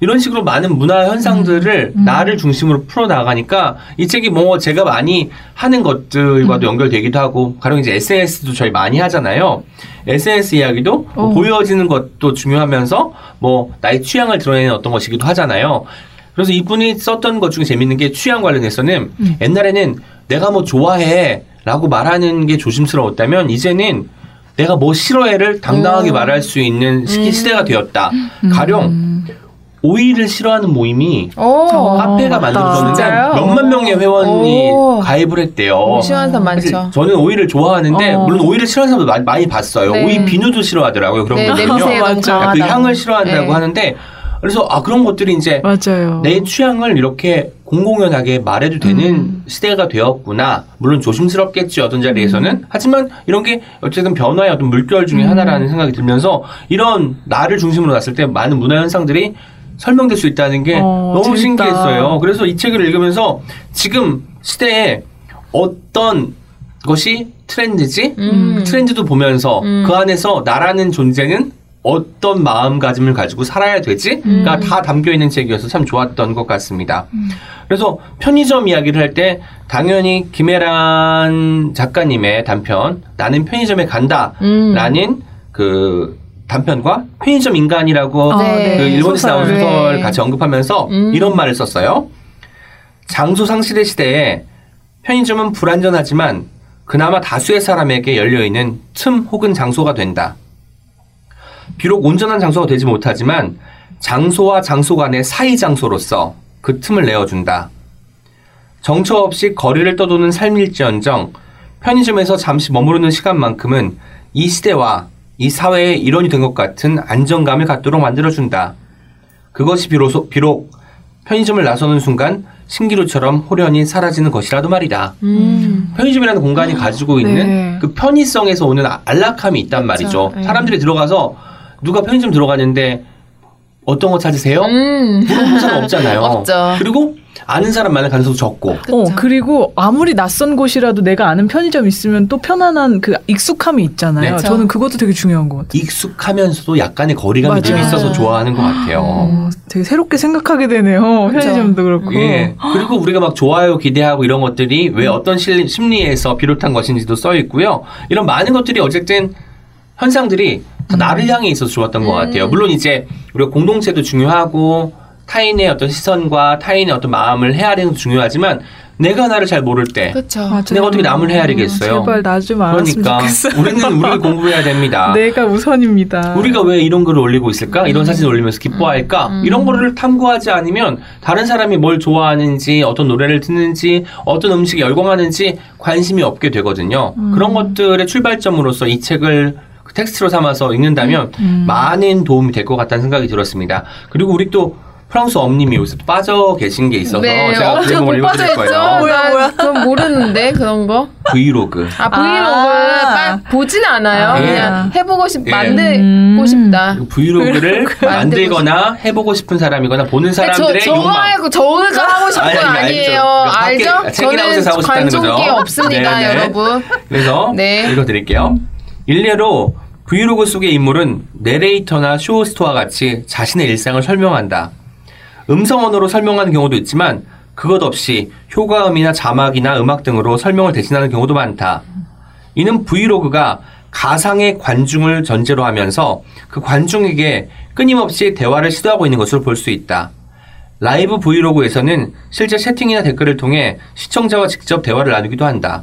이런 식으로 많은 문화 현상들을 음. 음. 나를 중심으로 풀어나가니까 이 책이 뭐 제가 많이 하는 것들과도 음. 연결되기도 하고 가령 이제 에스엔에스도 저희 많이 하잖아요. 에스엔에스 이야기도 뭐 보여지는 것도 중요하면서 뭐 나의 취향을 드러내는 어떤 것이기도 하잖아요. 그래서 이분이 썼던 것 중에 재밌는 게 취향 관련해서는 음. 옛날에는 내가 뭐 좋아해 라고 말하는 게 조심스러웠다면 이제는 내가 뭐 싫어해를 당당하게 오. 말할 수 있는 시, 시대가 되었다. 음. 가령 오이를 싫어하는 모임이 오. 카페가 만들어졌는데 아, 몇만 명의 회원이 오. 가입을 했대요. 싫어하는 사람 많죠. 저는 오이를 좋아하는데 오. 물론 오이를 싫어하는 사람도 많이, 많이 봤어요. 네. 오이 비누도 싫어하더라고요. 그런 네, 분들은요. 그 향을 싫어한다고 네. 하는데 그래서 아 그런 것들이 이제 맞아요. 내 취향을 이렇게 공공연하게 말해도 되는 음. 시대가 되었구나. 물론 조심스럽겠지 어떤 자리에서는 음. 하지만 이런 게 어쨌든 변화의 어떤 물결 중에 음. 하나라는 생각이 들면서 이런 나를 중심으로 놨을 때 많은 문화 현상들이 설명될 수 있다는 게 어, 너무 재밌다. 신기했어요. 그래서 이 책을 읽으면서 지금 시대에 어떤 것이 트렌드지? 음. 트렌드도 보면서 음. 그 안에서 나라는 존재는 어떤 마음가짐을 가지고 살아야 되지? 음. 가 다 담겨있는 책이어서 참 좋았던 것 같습니다. 음. 그래서 편의점 이야기를 할 때 당연히 김애란 작가님의 단편 나는 편의점에 간다 음. 라는 그 단편과 편의점 인간이라고 아, 네. 그 일본에서 나온 소설 네. 같이 언급하면서 음. 이런 말을 썼어요. 장소 상실의 시대에 편의점은 불완전하지만 그나마 다수의 사람에게 열려있는 틈 혹은 장소가 된다. 비록 온전한 장소가 되지 못하지만 장소와 장소 간의 사이 장소로서 그 틈을 내어준다. 정처 없이 거리를 떠도는 삶일지언정 편의점에서 잠시 머무르는 시간만큼은 이 시대와 이 사회의 일원이 된 것 같은 안정감을 갖도록 만들어준다. 그것이 비로소, 비록 편의점을 나서는 순간 신기루처럼 호련히 사라지는 것이라도 말이다. 음. 편의점이라는 공간이 음. 가지고 있는 네. 그 편의성에서 오는 안락함이 있단 말이죠. 네. 사람들이 들어가서 누가 편의점 들어가는데 어떤 거 찾으세요? 음. 물어보는 사람 없잖아요. 없죠. 그리고 아는 사람 만날 가능성도 적고. 어, 그리고 아무리 낯선 곳이라도 내가 아는 편의점 있으면 또 편안한 그 익숙함이 있잖아요. 네. 저는 그것도 되게 중요한 것 같아요. 익숙하면서도 약간의 거리감이 좀 있어서 좋아하는 것 같아요. 어, 되게 새롭게 생각하게 되네요. 편의점도 그렇고. 예. 그리고 우리가 막 좋아요, 기대하고 이런 것들이 왜 어떤 심리, 심리에서 비롯한 것인지도 써 있고요. 이런 많은 것들이 어쨌든 현상들이 다 나를 향해 있어서 좋았던 음. 것 같아요. 물론 이제 우리가 공동체도 중요하고 타인의 어떤 시선과 타인의 어떤 마음을 헤아리는 게 중요하지만 내가 나를 잘 모를 때 그쵸, 내가 어떻게 남을 헤아리겠어요. 음, 제발 나 좀 알았으면 그러니까 좋겠어요. 우리는 우리를 공부해야 됩니다. 내가 우선입니다. 우리가 왜 이런 글을 올리고 있을까? 음. 이런 사진을 올리면서 기뻐할까? 음. 이런 거를 탐구하지 않으면 다른 사람이 뭘 좋아하는지 어떤 노래를 듣는지 어떤 음식에 열광하는지 관심이 없게 되거든요. 음. 그런 것들의 출발점으로서 이 책을 텍스트로 삼아서 읽는다면 음. 많은 도움이 될 것 같다는 생각이 들었습니다. 그리고 우리 또 프랑스 엄님이 요새 빠져 계신 게 있어서 네. 제가 브이로그 어, 올려드릴 거예요. 뭐야 뭐야? 그건 모르는데 그런 거? 브이로그. 아 브이로그 아~ 보진 않아요. 아, 그냥 예. 해보고 싶, 예. 만들고 싶다. 브이로그를 만들거나 해보고 싶은 사람이거나 보는 사람들의 저, 욕망. 저는 저 하고 싶은 건 아니에요. 알죠? 저는 관종기 없습니다, 여러분. 그래서 네. 읽어드릴게요. 음. 일례로 브이로그 속의 인물은 내레이터나 쇼호스트와 같이 자신의 일상을 설명한다. 음성 언어로 설명하는 경우도 있지만 그것 없이 효과음이나 자막이나 음악 등으로 설명을 대신하는 경우도 많다. 이는 브이로그가 가상의 관중을 전제로 하면서 그 관중에게 끊임없이 대화를 시도하고 있는 것으로 볼 수 있다. 라이브 브이로그에서는 실제 채팅이나 댓글을 통해 시청자와 직접 대화를 나누기도 한다.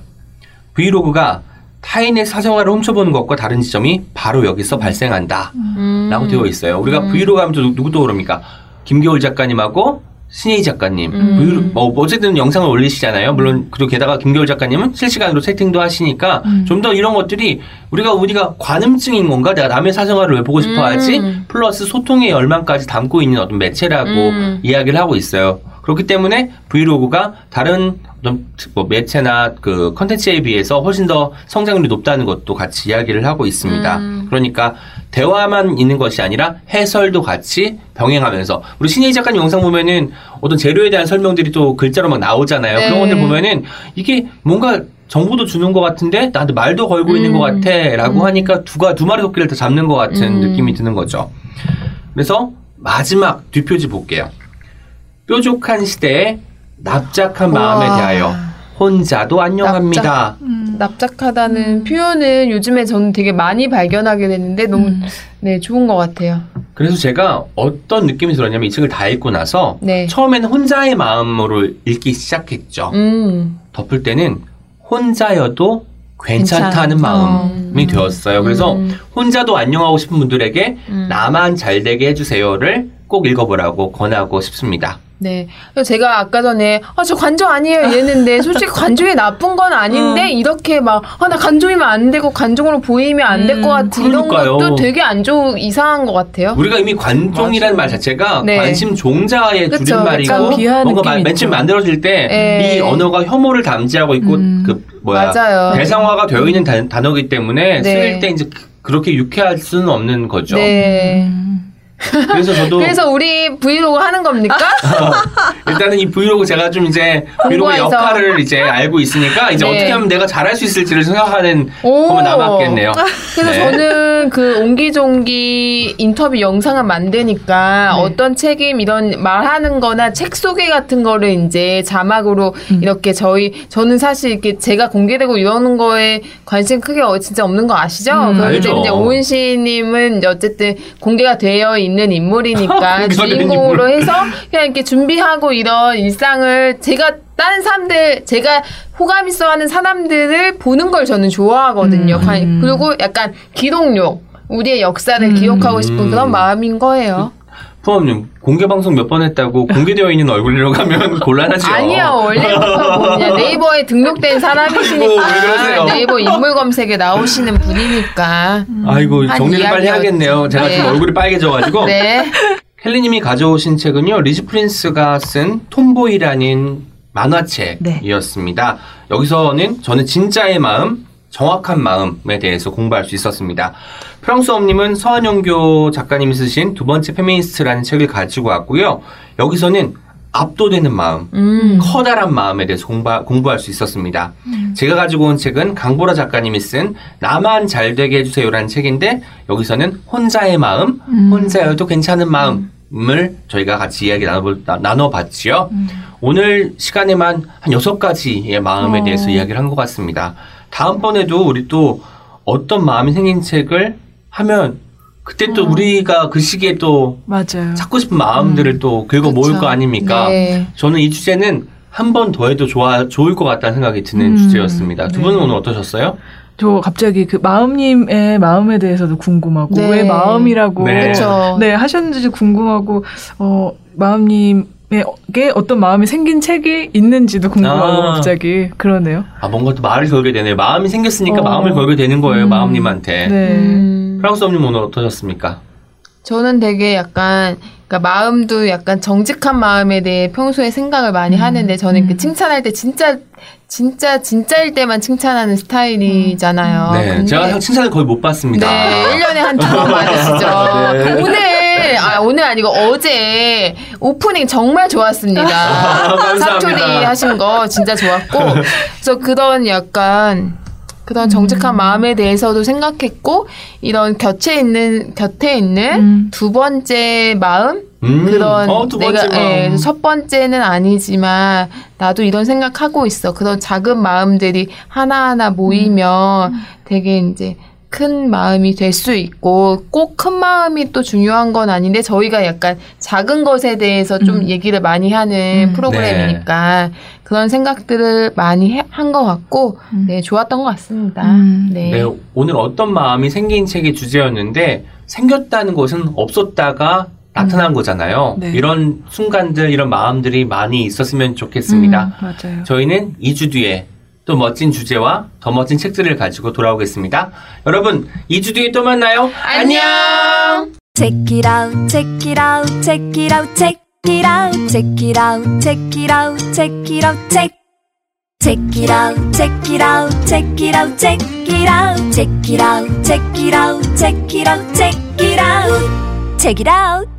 브이로그가 타인의 사생활을 훔쳐보는 것과 다른 지점이 바로 여기서 발생한다. 음. 라고 되어 있어요. 우리가 음. 브이로그 하면 또 누구 떠오릅니까? 김gyeo-wool 작가님하고 신예희 작가님. 음. 브이로그, 뭐 어쨌든 영상을 올리시잖아요. 물론 그리고 게다가 김gyeo-wool 작가님은 실시간으로 채팅도 하시니까 음. 좀 더 이런 것들이 우리가 우리가 관음증인 건가? 내가 남의 사생활을 왜 보고 싶어 하지? 음. 플러스 소통의 열망까지 담고 있는 어떤 매체라고 음. 이야기를 하고 있어요. 그렇기 때문에 브이로그가 다른 어떤 뭐 매체나 그 컨텐츠에 비해서 훨씬 더 성장률이 높다는 것도 같이 이야기를 하고 있습니다. 음. 그러니까 대화만 있는 것이 아니라 해설도 같이 병행하면서 우리 신예희 작가님 영상 보면은 어떤 재료에 대한 설명들이 또 글자로 막 나오잖아요. 네. 그런 것들 보면은 이게 뭔가 정보도 주는 것 같은데 나한테 말도 걸고 음. 있는 것 같아 라고 음. 하니까 두가 두 마리 토끼를 다 잡는 것 같은 음. 느낌이 드는 거죠. 그래서 마지막 뒷표지 볼게요. 뾰족한 시대에 납작한 마음에 우와. 대하여 혼자도 안녕합니다. 납작, 음, 납작하다는 표현은 요즘에 저는 되게 많이 발견하게 됐는데 너무 음. 네, 좋은 것 같아요. 그래서 제가 어떤 느낌이 들었냐면 이 책을 다 읽고 나서 네. 처음에는 혼자의 마음으로 읽기 시작했죠. 음. 덮을 때는 혼자여도 괜찮다는 괜찮. 마음이 음. 되었어요. 그래서 음. 혼자도 안녕하고 싶은 분들에게 음. 나만 잘되게 해주세요를 꼭 읽어보라고 권하고 싶습니다. 네. 제가 아까 전에, 아, 저 관종 아니에요. 이랬는데, 솔직히 관종이 나쁜 건 아닌데, 어. 이렇게 막, 아, 나 관종이면 안 되고, 관종으로 보이면 안 될 것 같은 음, 이런 것도 되게 안 좋은, 이상한 것 같아요. 우리가 이미 관종이라는 말 자체가 네. 관심 종자의 그쵸, 줄임말이고, 뭔가 맨 처음 만들어질 때, 이 언어가 혐오를 담지하고 있고, 음, 그, 뭐야. 맞아요. 대상화가 되어 있는 단, 단어이기 때문에, 네. 쓰일 때 이제 그렇게 유쾌할 수는 없는 거죠. 네. 음. 그래서 저도 그래서 우리 브이로그 하는 겁니까? 어, 일단은 이 브이로그 제가 좀 이제 브이로그 역할을 이제 알고 있으니까 이제 네. 어떻게 하면 내가 잘할 수 있을지를 생각하는 것만 남았겠네요. 그래서 네. 저는 그 옹기종기 인터뷰 영상을 만드니까 네. 어떤 책임 이런 말하는 거나 책 소개 같은 거를 이제 자막으로 음. 이렇게 저희 저는 사실 이렇게 제가 공개되고 이러는 거에 관심 크게 진짜 없는 거 아시죠? 음. 그런데 이제 오은 씨님은 어쨌든 공개가 되어 있는 인물이니까 주인공으로 인물. 해서 그냥 이렇게 준비하고 이런 일상을 제가 다른 사람들 제가 호감 있어하는 사람들을 보는 걸 저는 좋아하거든요. 음. 그리고 약간 기록용 우리의 역사를 음. 기록하고 싶은 그런 마음인 거예요. 포함님 공개 방송 몇 번 했다고 공개되어 있는 얼굴이라고 하면 곤란하죠. 아니요 원래부터 뭐냐 네이버에 등록된 사람이시니까 아이고, 네이버 인물 검색에 나오시는 분이니까. 음, 아이고 정리를 빨리 해야겠네요. 제가 네. 지금 얼굴이 빨개져가지고. 네. 켈리님이 가져오신 책은요 리즈 프린스가 쓴 톰보이라는 만화책이었습니다. 네. 여기서는 저는 진짜의 마음. 정확한 마음에 대해서 공부할 수 있었습니다. 프랑소와 엄님은 서한영교 작가님이 쓰신 두 번째 페미니스트라는 책을 가지고 왔고요. 여기서는 압도되는 마음, 음. 커다란 마음에 대해서 공부, 공부할 수 있었습니다. 음. 제가 가지고 온 책은 강보라 작가님이 쓴 나만 잘되게 해주세요라는 책인데 여기서는 혼자의 마음, 음. 혼자여도 괜찮은 마음을 음. 저희가 같이 이야기 나눠볼, 나, 나눠봤지요. 음. 오늘 시간에만 한 여섯 가지의 마음에 어. 대해서 이야기를 한 것 같습니다. 다음번에도 우리 또 어떤 마음이 생긴 책을 하면 그때 또 음. 우리가 그 시기에 또 맞아요. 찾고 싶은 마음들을 음. 또 긁어 그쵸. 모을 거 아닙니까? 네. 저는 이 주제는 한 번 더 해도 좋아, 좋을 것 같다는 생각이 드는 음. 주제였습니다. 두 분은 네. 오늘 어떠셨어요? 저 갑자기 그 마음님의 마음에 대해서도 궁금하고 네. 왜 마음이라고 네. 네, 하셨는지 궁금하고 어, 마음님 게 어떤 마음이 생긴 책이 있는지도 궁금하고 아. 갑자기 그러네요. 아 뭔가 또 말을 걸게 되네요. 마음이 생겼으니까 어. 마음을 걸게 되는 거예요. 음. 마음님한테. 네. 음. 프랑스님 오늘 어떠셨습니까? 저는 되게 약간 그러니까 마음도 약간 정직한 마음에 대해 평소에 생각을 많이 음. 하는데 저는 이렇게 칭찬할 때 진짜 진짜 진짜일 때만 칭찬하는 스타일이잖아요. 음. 네, 근데 제가 칭찬을 거의 못 받습니다. 네, 일 년에 한 두 번 받으시죠. 네. 오늘 아, 오늘 아니고 어제 오프닝 정말 좋았습니다. 사투리 하신 거 진짜 좋았고 그래서 그런 약간 그런 정직한 음. 마음에 대해서도 생각했고 이런 곁에 있는 곁에 있는 음. 두 번째 마음 음. 그런 어, 두 번째 내가 마음. 에, 첫 번째는 아니지만 나도 이런 생각하고 있어. 그런 작은 마음들이 하나하나 모이면 음. 되게 이제 큰 마음이 될 수 있고 꼭 큰 마음이 또 중요한 건 아닌데 저희가 약간 작은 것에 대해서 좀 음. 얘기를 많이 하는 음. 프로그램이니까 네. 그런 생각들을 많이 한 것 같고 음. 네, 좋았던 것 같습니다. 음. 네. 네, 오늘 어떤 마음이 생긴 책의 주제였는데 생겼다는 것은 없었다가 나타난 음. 거잖아요. 네. 이런 순간들 이런 마음들이 많이 있었으면 좋겠습니다. 음, 맞아요. 저희는 이 주 뒤에 또 멋진 주제와 더 멋진 책들을 가지고 돌아오겠습니다. 여러분, 이 주 뒤에 또 만나요. 안녕! Check it out, check it out, check it out, check it out, check it out, check it out, check it out, check it out, check it out, check it out, check it out, check it out, check it out, check it out, check it out, check it out.